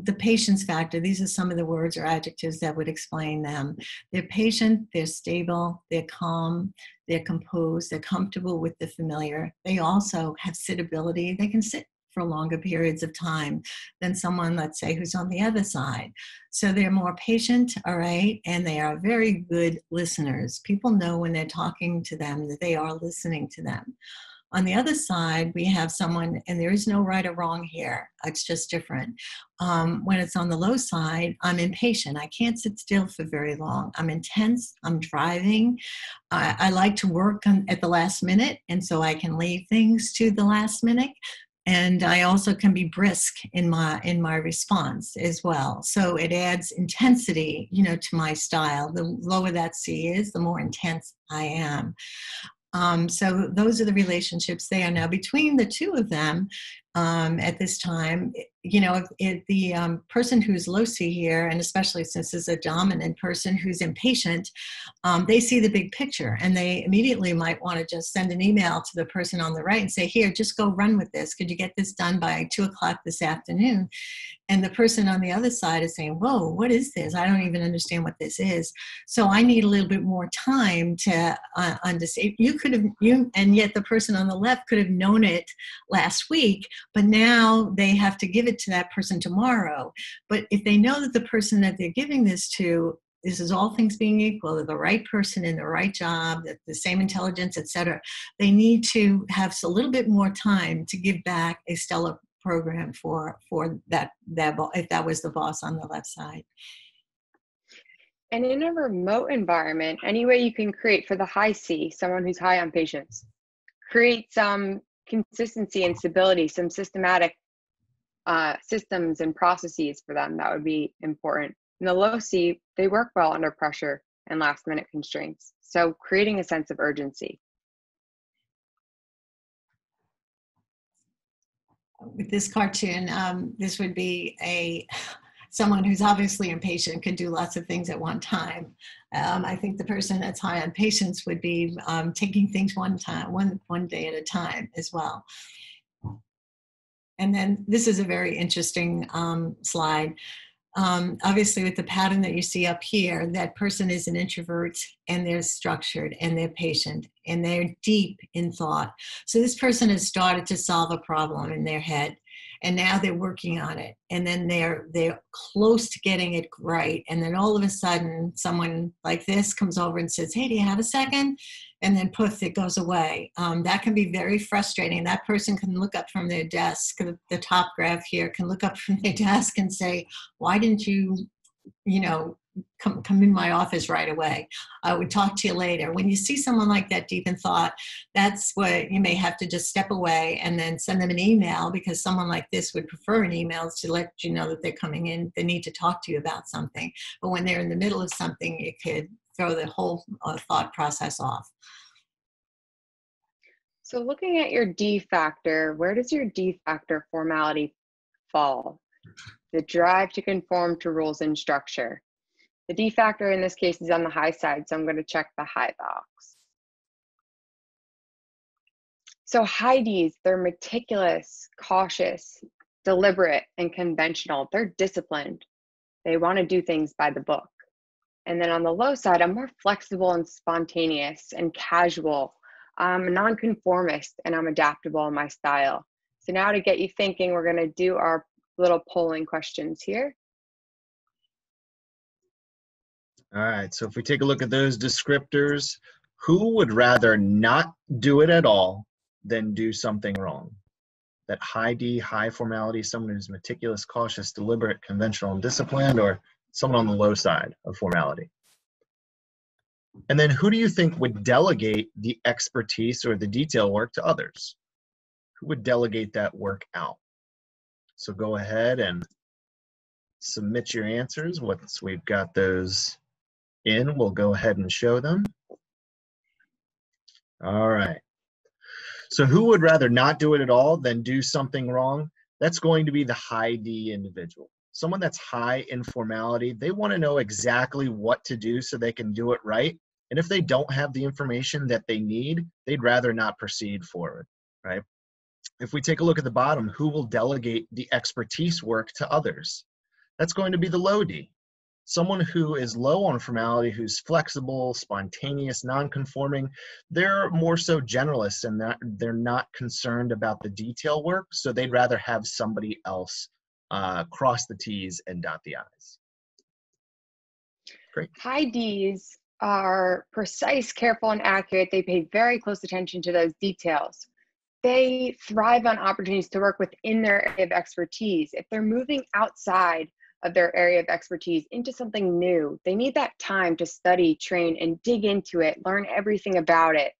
the patience factor. These are some of the words or adjectives that would explain them. They're patient, they're stable, they're calm, they're composed, they're comfortable with the familiar. They also have sittability. They can sit for longer periods of time than someone, let's say, who's on the other side. So they're more patient, all right, and they are very good listeners. People know when they're talking to them that they are listening to them. On the other side, we have someone, and there is no right or wrong here. It's just different. Um, when it's on the low side, I'm impatient. I can't sit still for very long. I'm intense. I'm driving. I, I like to work on, at the last minute, and so I can leave things to the last minute. And I also can be brisk in my in my response as well. So it adds intensity, you know, to my style. The lower that C is, the more intense I am. Um, so those are the relationships they are now between the two of them um, at this time. You know, if, if the um, person who's low C here, and especially since this is a dominant person who's impatient, um, they see the big picture and they immediately might want to just send an email to the person on the right and say, here, just go run with this. Could you get this done by two o'clock this afternoon? And the person on the other side is saying, whoa, what is this? I don't even understand what this is. So I need a little bit more time to uh, understand. You could have, you, and yet the person on the left could have known it last week, but now they have to give it to that person tomorrow. But if they know that the person that they're giving this to, this is all things being equal, they're the right person in the right job, the same intelligence, et cetera, they need to have a little bit more time to give back a stellar program for for that that if that was the boss on the left side. And in a remote environment, any way you can create for the high C, someone who's high on patience, create some consistency and stability, some systematic uh, systems and processes for them, that would be important. In the low C, they work well under pressure and last minute constraints. So creating a sense of urgency. With this cartoon, um, this would be a someone who's obviously impatient, could do lots of things at one time. Um, I think the person that's high on patience would be um, taking things one time, one one day at a time as well. And then this is a very interesting um, slide. Um, obviously, with the pattern that you see up here, that person is an introvert and they're structured and they're patient and they're deep in thought. So this person has started to solve a problem in their head and now they're working on it. And then they're, they're close to getting it right. And then all of a sudden, someone like this comes over and says, hey, do you have a second? And then poof, it goes away. Um, that can be very frustrating. That person can look up from their desk, the, the top graph here can look up from their desk and say, why didn't you, you know, come, come in my office right away. I would talk to you later. When you see someone like that deep in thought, that's what you may have to just step away and then send them an email, because someone like this would prefer an email to let you know that they're coming in, they need to talk to you about something. But when they're in the middle of something, it could throw the whole uh, thought process off. So looking at your D factor, where does your D factor formality fall? The drive to conform to rules and structure. The D factor in this case is on the high side, so I'm going to check the high box. So high Ds, they're meticulous, cautious, deliberate, and conventional. They're disciplined. They want to do things by the book. And then on the low side, I'm more flexible and spontaneous and casual. I'm a nonconformist and I'm adaptable in my style. So now to get you thinking, we're going to do our little polling questions here. All right, so if we take a look at those descriptors, who would rather not do it at all than do something wrong? That high D, high formality, someone who's meticulous, cautious, deliberate, conventional, and disciplined, or someone on the low side of formality? And then who do you think would delegate the expertise or the detail work to others? Who would delegate that work out? So go ahead and submit your answers. Once we've got those in, we'll go ahead and show them. All right. So who would rather not do it at all than do something wrong? That's going to be the high D individual. Someone that's high in formality, they want to know exactly what to do so they can do it right. And if they don't have the information that they need, they'd rather not proceed forward, right? If we take a look at the bottom, who will delegate the expertise work to others? That's going to be the low D. Someone who is low on formality, who's flexible, spontaneous, non-conforming. They're more so generalists and they're not concerned about the detail work, so they'd rather have somebody else uh, cross the T's and dot the I's. Great. High D's are precise, careful, and accurate. They pay very close attention to those details. They thrive on opportunities to work within their area of expertise. If they're moving outside of their area of expertise into something new, they need that time to study, train, and dig into it, learn everything about it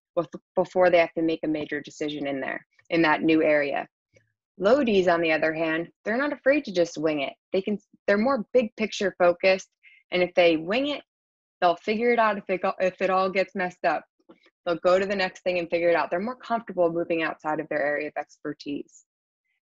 before they have to make a major decision in there, in that new area. Low Ds, on the other hand, they're not afraid to just wing it. They can, they're more big picture focused, and if they wing it, they'll figure it out if it, if it all gets messed up. They'll go to the next thing and figure it out. They're more comfortable moving outside of their area of expertise.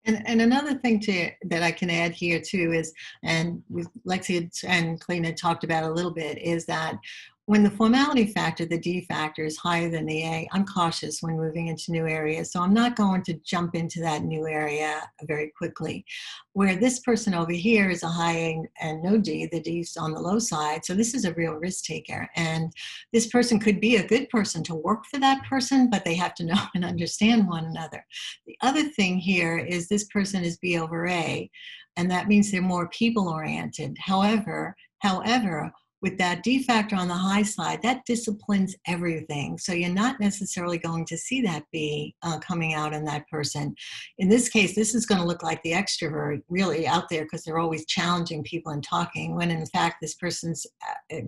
And, and another thing to, that I can add here too is, and with Lexi and Clayton had talked about a little bit, is that when the formality factor, the D factor, is higher than the A, I'm cautious when moving into new areas. So I'm not going to jump into that new area very quickly. Where this person over here is a high A and no D, the D's on the low side. So this is a real risk taker. And this person could be a good person to work for that person, but they have to know and understand one another. The other thing here is this person is B over A, and that means they're more people oriented. However, however, with that D factor on the high side, that disciplines everything. So you're not necessarily going to see that B uh, coming out in that person. In this case, this is going to look like the extrovert really out there because they're always challenging people and talking, when in fact this person's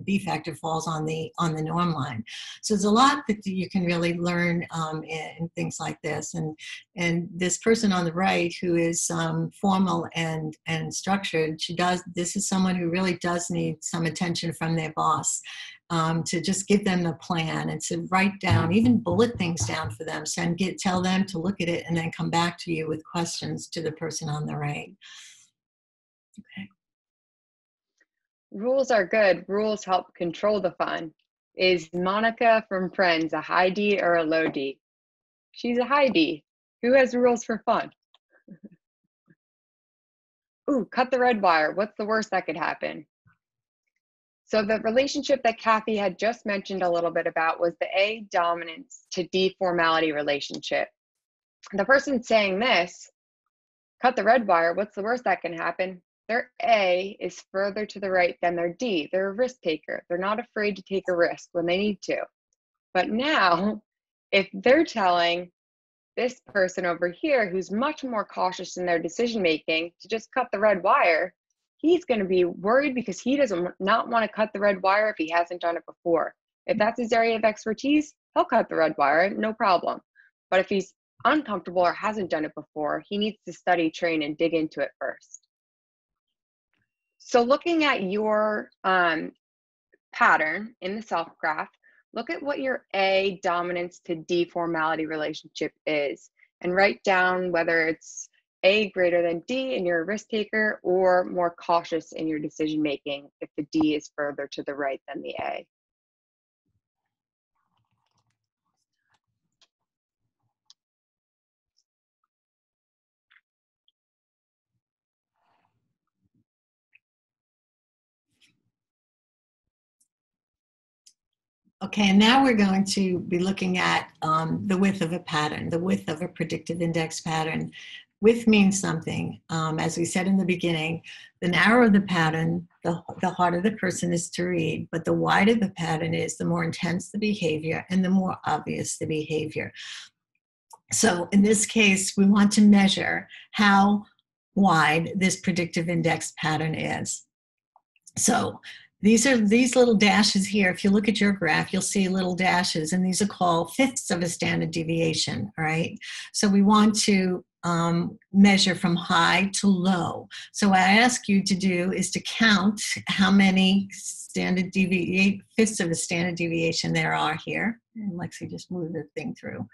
B factor falls on the on the norm line. So there's a lot that you can really learn um, in, in things like this. And and this person on the right who is um, formal and and structured, she does. This is someone who really does need some attention from. From their boss, um, to just give them the plan and to write down, even bullet things down for them, so and get, tell them to look at it and then come back to you with questions to the person on the right. Okay. Rules are good. Rules help control the fun. Is Monica from Friends a high D or a low D? She's a high D. Who has rules for fun? Ooh, cut the red wire. What's the worst that could happen? So the relationship that Kathy had just mentioned a little bit about was the A dominance to D formality relationship. The person saying this, cut the red wire, what's the worst that can happen? Their A is further to the right than their D. They're a risk taker. They're not afraid to take a risk when they need to. But now, if they're telling this person over here, who's much more cautious in their decision making, to just cut the red wire, he's going to be worried because he doesn't not want to cut the red wire if he hasn't done it before. If that's his area of expertise, he'll cut the red wire, no problem. But if he's uncomfortable or hasn't done it before, he needs to study, train, and dig into it first. So looking at your um, pattern in the self graph, look at what your A dominance to D formality relationship is and write down whether it's A greater than D and you're a risk taker, or more cautious in your decision making if the D is further to the right than the A. Okay, and now we're going to be looking at um, the width of a pattern, the width of a predictive index pattern. Width means something. Um, as we said in the beginning, the narrower the pattern, the, the harder the person is to read, but the wider the pattern is, the more intense the behavior and the more obvious the behavior. So in this case, we want to measure how wide this predictive index pattern is. So These are these little dashes here. If you look at your graph, you'll see little dashes, and these are called fifths of a standard deviation, all right? So we want to um, measure from high to low. So what I ask you to do is to count how many standard deviate, fifths of a standard deviation there are here. And Lexi just moved the thing through.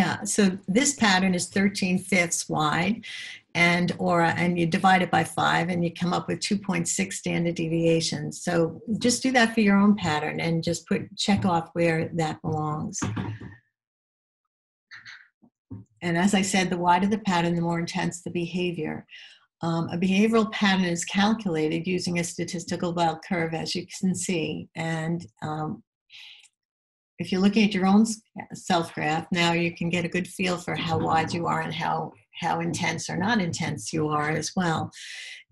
Yeah, so this pattern is thirteen fifths wide, and or and you divide it by five and you come up with two point six standard deviations. So just do that for your own pattern and just put check off where that belongs. And as I said, the wider the pattern, the more intense the behavior. Um, a behavioral pattern is calculated using a statistical bell curve, as you can see, and um, if you're looking at your own self-graph, now you can get a good feel for how wide you are and how, how intense or not intense you are as well.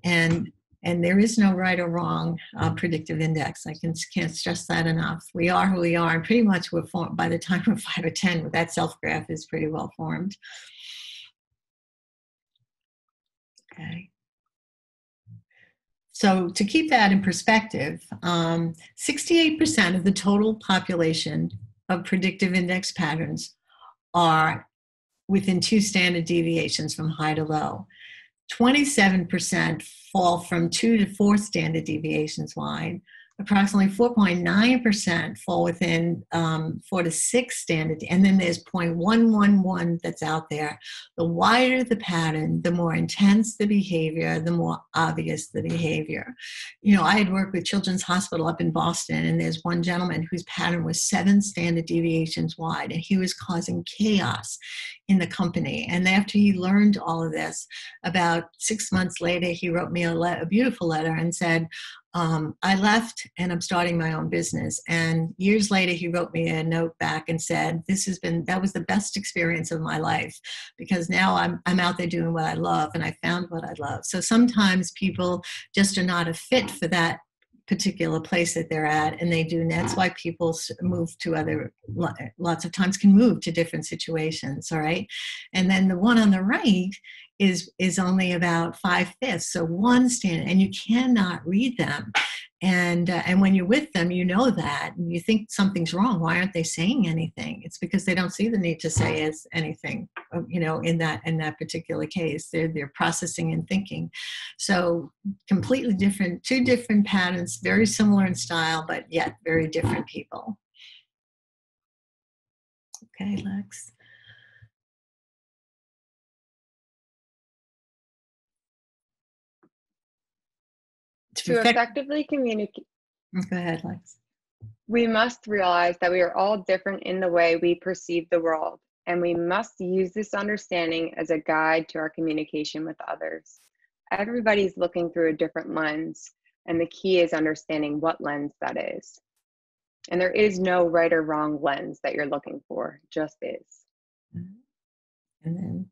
And, and there is no right or wrong uh, predictive index. I can, can't stress that enough. We are who we are, and pretty much we're formed, by the time we're five or ten, that self-graph is pretty well formed. Okay. So to keep that in perspective, um, sixty-eight percent of the total population of predictive index patterns are within two standard deviations from high to low. twenty-seven percent fall from two to four standard deviations wide. Approximately four point nine percent fall within um, four to six standard, and then there's zero point one one one that's out there. The wider the pattern, the more intense the behavior, the more obvious the behavior. You know, I had worked with Children's Hospital up in Boston, and there's one gentleman whose pattern was seven standard deviations wide, and he was causing chaos in the company. And after he learned all of this, about six months later, he wrote me a, le- a beautiful letter and said, Um, I left and I'm starting my own business. And years later, he wrote me a note back and said, this has been, that was the best experience of my life, because now I'm, I'm out there doing what I love and I found what I love. So sometimes people just are not a fit for that particular place that they're at, and they do. And that's why people move to other, lots of times can move to different situations. All right. And then the one on the right is, is only about five fifths. So one standard, and you cannot read them. And, uh, and when you're with them, you know that, and you think something's wrong. Why aren't they saying anything? It's because they don't see the need to say as anything, you know, in that, in that particular case, they're, they're processing and thinking. So completely different, two different patterns, very similar in style, but yet very different people. Okay, Lex. To effectively communicate, go ahead, Lex. We must realize that we are all different in the way we perceive the world, and we must use this understanding as a guide to our communication with others. Everybody's looking through a different lens, and the key is understanding what lens that is. And there is no right or wrong lens that you're looking for, just is. And then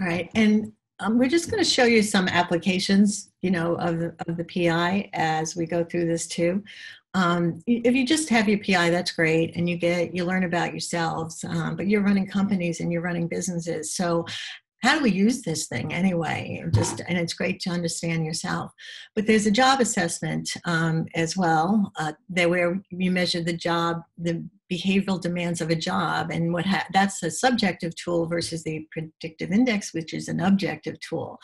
all right, and Um, we're just going to show you some applications, you know, of the, of the P I as we go through this too. Um, if you just have your P I, that's great, and you get you learn about yourselves. Um, but you're running companies and you're running businesses, so how do we use this thing anyway? Just and it's great to understand yourself. But there's a job assessment um, as well, uh, that where you measure the job, the behavioral demands of a job, and what ha that's a subjective tool versus the predictive index, which is an objective tool.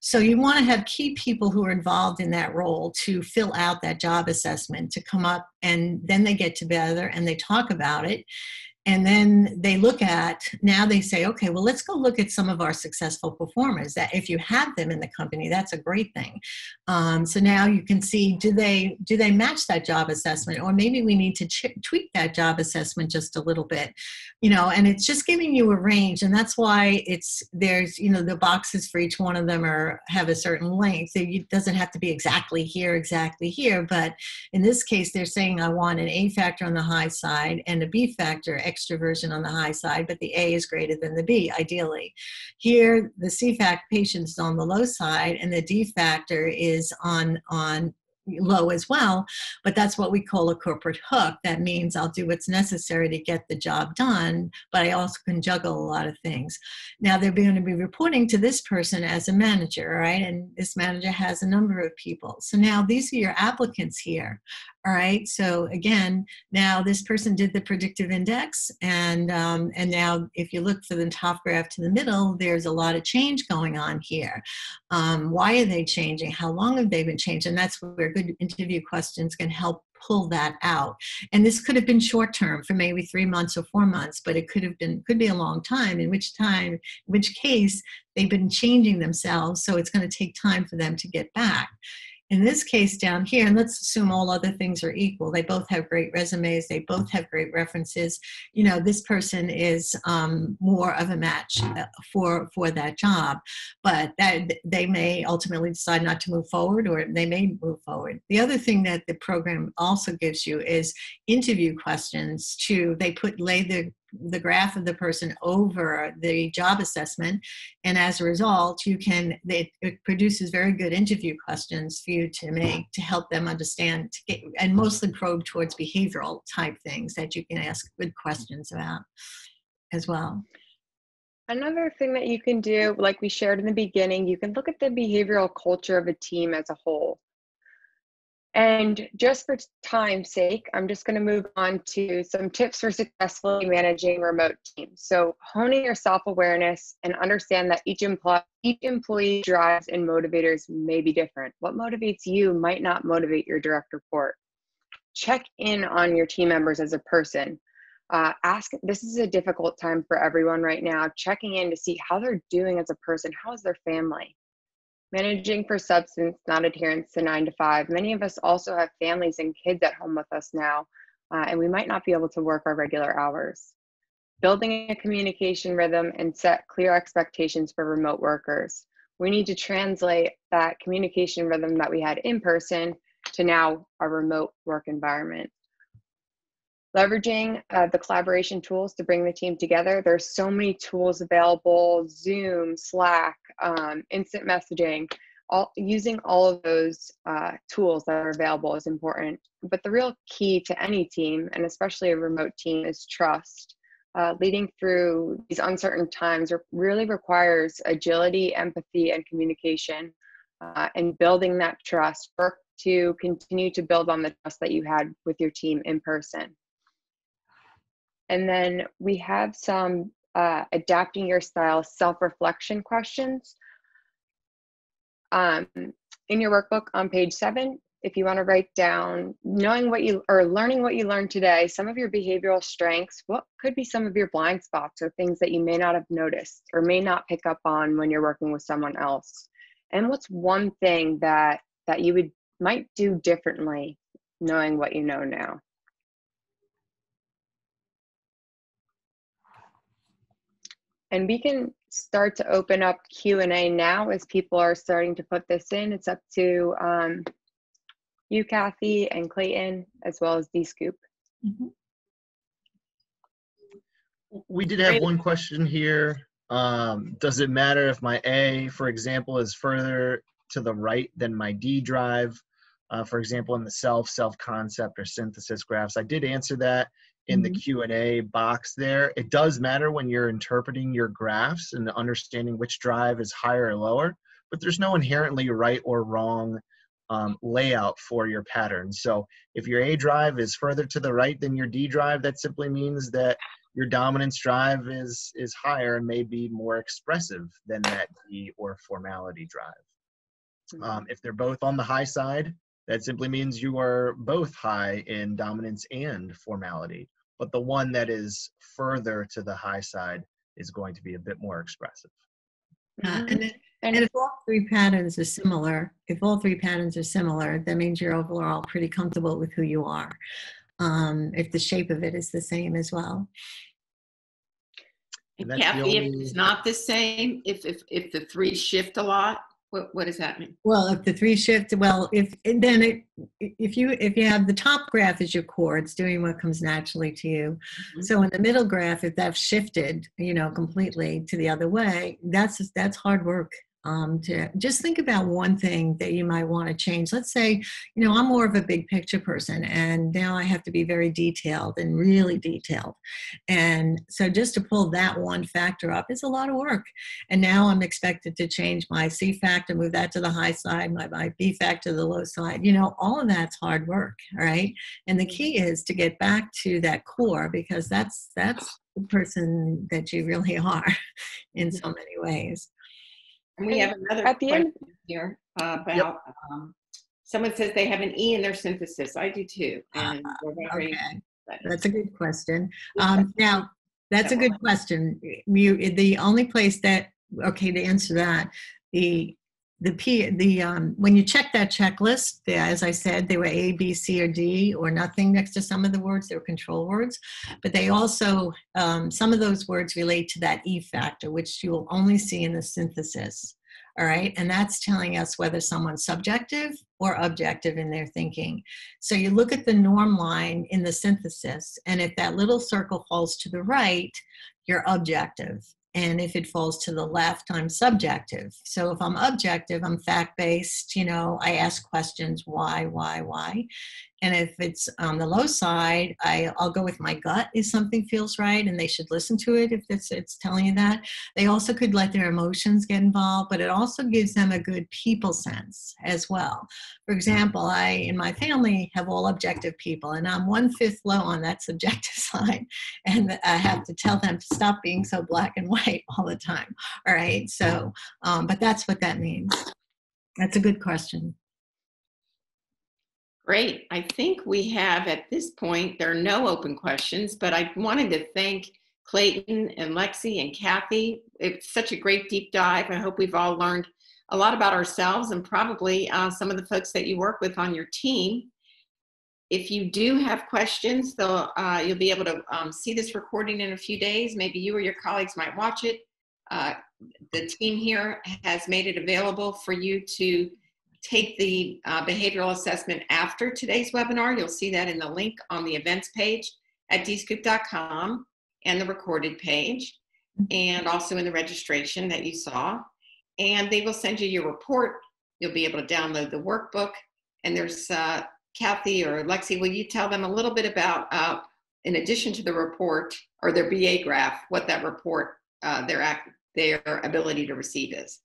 So you want to have key people who are involved in that role to fill out that job assessment, to come up, and then they get together and they talk about it. And then they look at, now they say, okay, well, let's go look at some of our successful performers. That if you have them in the company, that's a great thing. Um, so now you can see, do they do they match that job assessment? Or maybe we need to ch tweak that job assessment just a little bit, you know, and it's just giving you a range. And that's why it's, there's, you know, the boxes for each one of them are, have a certain length. So it doesn't have to be exactly here, exactly here. But in this case, they're saying, I want an A factor on the high side and a B factor, extroversion, on the high side, but the A is greater than the B, ideally. Here, the C factor patient is on the low side, and the D factor is on, on low as well, but that's what we call a corporate hook. That means I'll do what's necessary to get the job done, but I also can juggle a lot of things. Now, they're going to be reporting to this person as a manager, right? And this manager has a number of people. So now these are your applicants here. All right, so again, now this person did the predictive index, and um, and now if you look for the top graph to the middle, there's a lot of change going on here. Um, why are they changing? How long have they been changed? And that's where good interview questions can help pull that out. And this could have been short term, for maybe three months or four months, but it could have been could be a long time, in which time, in which case they've been changing themselves, so it's going to take time for them to get back. In this case down here, and let's assume all other things are equal, they both have great resumes, they both have great references, you know, this person is um, more of a match for, for that job, but that they may ultimately decide not to move forward, or they may move forward. The other thing that the program also gives you is interview questions to, they put, lay the the graph of the person over the job assessment, and as a result, you can, it, it produces very good interview questions for you to make to help them understand, to get, and mostly probe towards behavioral type things that you can ask good questions about as well. Another thing that you can do, like we shared in the beginning, you can look at the behavioral culture of a team as a whole. And just for time's sake, I'm just going to move on to some tips for successfully managing remote teams. So honing your self-awareness and understand that each, empl each employee drives and motivators may be different. What motivates you might not motivate your direct report. Check in on your team members as a person. Uh, ask, this is a difficult time for everyone right now, checking in to see how they're doing as a person. How is their family? Managing for substance, not adherence to nine to five. Many of us also have families and kids at home with us now, uh, and we might not be able to work our regular hours. Building a communication rhythm and set clear expectations for remote workers. We need to translate that communication rhythm that we had in person to now our remote work environment. Leveraging uh, the collaboration tools to bring the team together. There's so many tools available, Zoom, Slack, um, instant messaging. All, using all of those uh, tools that are available is important. But the real key to any team, and especially a remote team, is trust. Uh, leading through these uncertain times really requires agility, empathy, and communication. Uh, and building that trust, work to continue to build on the trust that you had with your team in person. And then we have some uh, adapting your style self-reflection questions. Um, in your workbook on page seven, if you wanna write down knowing what you, or learning what you learned today, some of your behavioral strengths, what could be some of your blind spots or things that you may not have noticed or may not pick up on when you're working with someone else? And what's one thing that, that you would, might do differently knowing what you know now? And we can start to open up Q and A now as people are starting to put this in. It's up to um, you, Kathy, and Clayton, as well as DScoop. Mm-hmm. We did have one question here Um, does it matter if my A, for example, is further to the right than my D drive? Uh, for example, in the self, self-concept, or synthesis graphs. I did answer that in the Q and A box there. It does matter when you're interpreting your graphs and understanding which drive is higher or lower, but there's no inherently right or wrong um, layout for your pattern. So if your A drive is further to the right than your D drive, that simply means that your dominance drive is, is higher and may be more expressive than that D or formality drive. Um, if they're both on the high side, that simply means you are both high in dominance and formality, but the one that is further to the high side is going to be a bit more expressive. Uh, and, it, and if all three patterns are similar, if all three patterns are similar, that means you're overall pretty comfortable with who you are, um, if the shape of it is the same as well. And Kathy, if it's not the same, if, if, if the three shift a lot, What, what does that mean? Well, if the three shift, well, if then it, if you if you have the top graph as your core, it's doing what comes naturally to you. Mm-hmm. So in the middle graph, if that's shifted, you know, completely to the other way, that's that's hard work. Um, to just think about one thing that you might want to change. Let's say, you know, I'm more of a big picture person, and now I have to be very detailed and really detailed. And so just to pull that one factor up is a lot of work. And now I'm expected to change my C factor, move that to the high side, my, my B factor to the low side. You know, all of that's hard work, all right? And the key is to get back to that core, because that's, that's the person that you really are in so many ways. And we have another at the question end here uh, about, yep. um, someone says they have an E in their synthesis. I do too. And uh, we're very okay. That's a good question. Um, now, that's a good question. You, the only place that, okay, to answer that, the The P, the um, when you check that checklist, the, as I said, they were A, B, C, or D, or nothing next to some of the words. They were control words, but they also, um, some of those words relate to that E factor, which you will only see in the synthesis. All right, and that's telling us whether someone's subjective or objective in their thinking. So you look at the norm line in the synthesis, and if that little circle falls to the right, you're objective. And if it falls to the left, I'm subjective. So if I'm objective, I'm fact-based, you know, I ask questions, why, why, why. And if it's on the low side, I, I'll go with my gut if something feels right, and they should listen to it if it's, it's telling you that. They also could let their emotions get involved, but it also gives them a good people sense as well. For example, I, in my family, have all objective people, and I'm one-fifth low on that subjective side, and I have to tell them to stop being so black and white all the time, all right? So, um, but that's what that means. That's a good question. Great. I think we have, at this point, there are no open questions, but I wanted to thank Clayton and Lexi and Kathy. It's such a great deep dive. I hope we've all learned a lot about ourselves and probably uh, some of the folks that you work with on your team. If you do have questions, though, uh, you'll be able to um, see this recording in a few days. Maybe you or your colleagues might watch it. Uh, the team here has made it available for you to take the uh, behavioral assessment after today's webinar. You'll see that in the link on the events page at d scoop dot com and the recorded page, and also in the registration that you saw. And they will send you your report. You'll be able to download the workbook. And there's uh, Kathy or Lexi, will you tell them a little bit about, uh, in addition to the report or their B A graph, what that report, uh, their, their ability to receive is?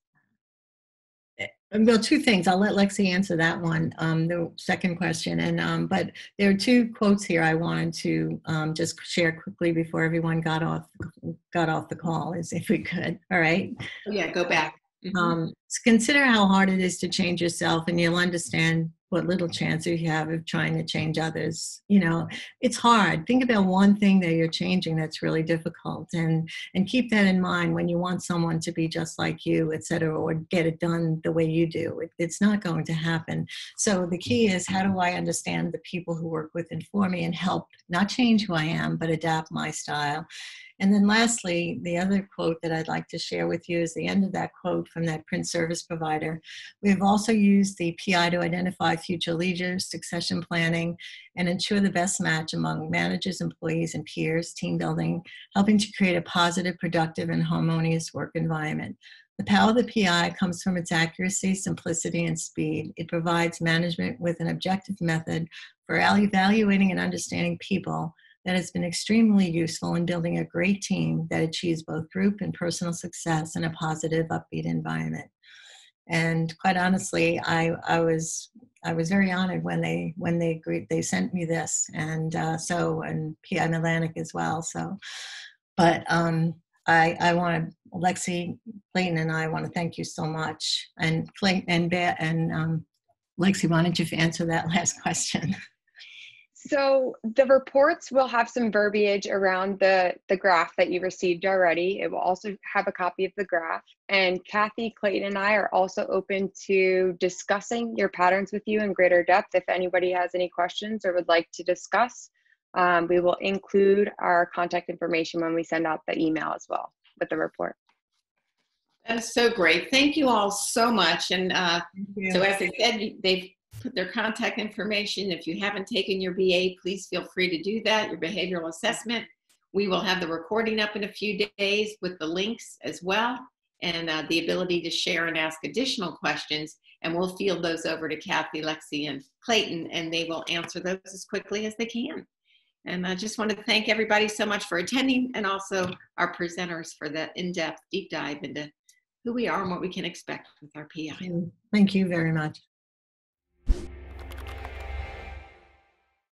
Well, two things. I'll let Lexi answer that one, um, the second question. And um, but there are two quotes here I wanted to um, just share quickly before everyone got off got off the call, is if we could. All right. Yeah, go back. Mm-hmm. um, consider how hard it is to change yourself, and you'll understand what little chance you have of trying to change others. You know, it's hard. Think about one thing that you're changing that's really difficult, and and keep that in mind when you want someone to be just like you, et cetera, or get it done the way you do. It, it's not going to happen. So the key is, how do I understand the people who work with and for me and help not change who I am, but adapt my style? And then lastly, the other quote that I'd like to share with you is the end of that quote from that print service provider. We have also used the P I to identify future leaders, succession planning, and ensure the best match among managers, employees, and peers, team building, helping to create a positive, productive, and harmonious work environment. The power of the P I comes from its accuracy, simplicity, and speed. It provides management with an objective method for evaluating and understanding people that has been extremely useful in building a great team that achieves both group and personal success in a positive, upbeat environment. And quite honestly, I, I was I was very honored when they when they agreed, they sent me this, and uh, so and P I Atlantic as well. So, but um, I I want to. Lexi, Clayton, and I want to thank you so much. And Clayton and Bear, and um, Lexi, why don't you answer that last question? So the reports will have some verbiage around the, the graph that you received already. It will also have a copy of the graph. And Kathy, Clayton, and I are also open to discussing your patterns with you in greater depth if anybody has any questions or would like to discuss. Um, we will include our contact information when we send out the email as well with the report. That's so great. Thank you all so much. And uh, so as I said, they've put their contact information. If you haven't taken your B A, please feel free to do that, your behavioral assessment. We will have the recording up in a few days with the links as well, and uh, the ability to share and ask additional questions. And we'll field those over to Kathy, Lexi, and Clayton, and they will answer those as quickly as they can. And I just want to thank everybody so much for attending, and also our presenters for that in-depth deep dive into who we are and what we can expect with our P I. Thank you very much.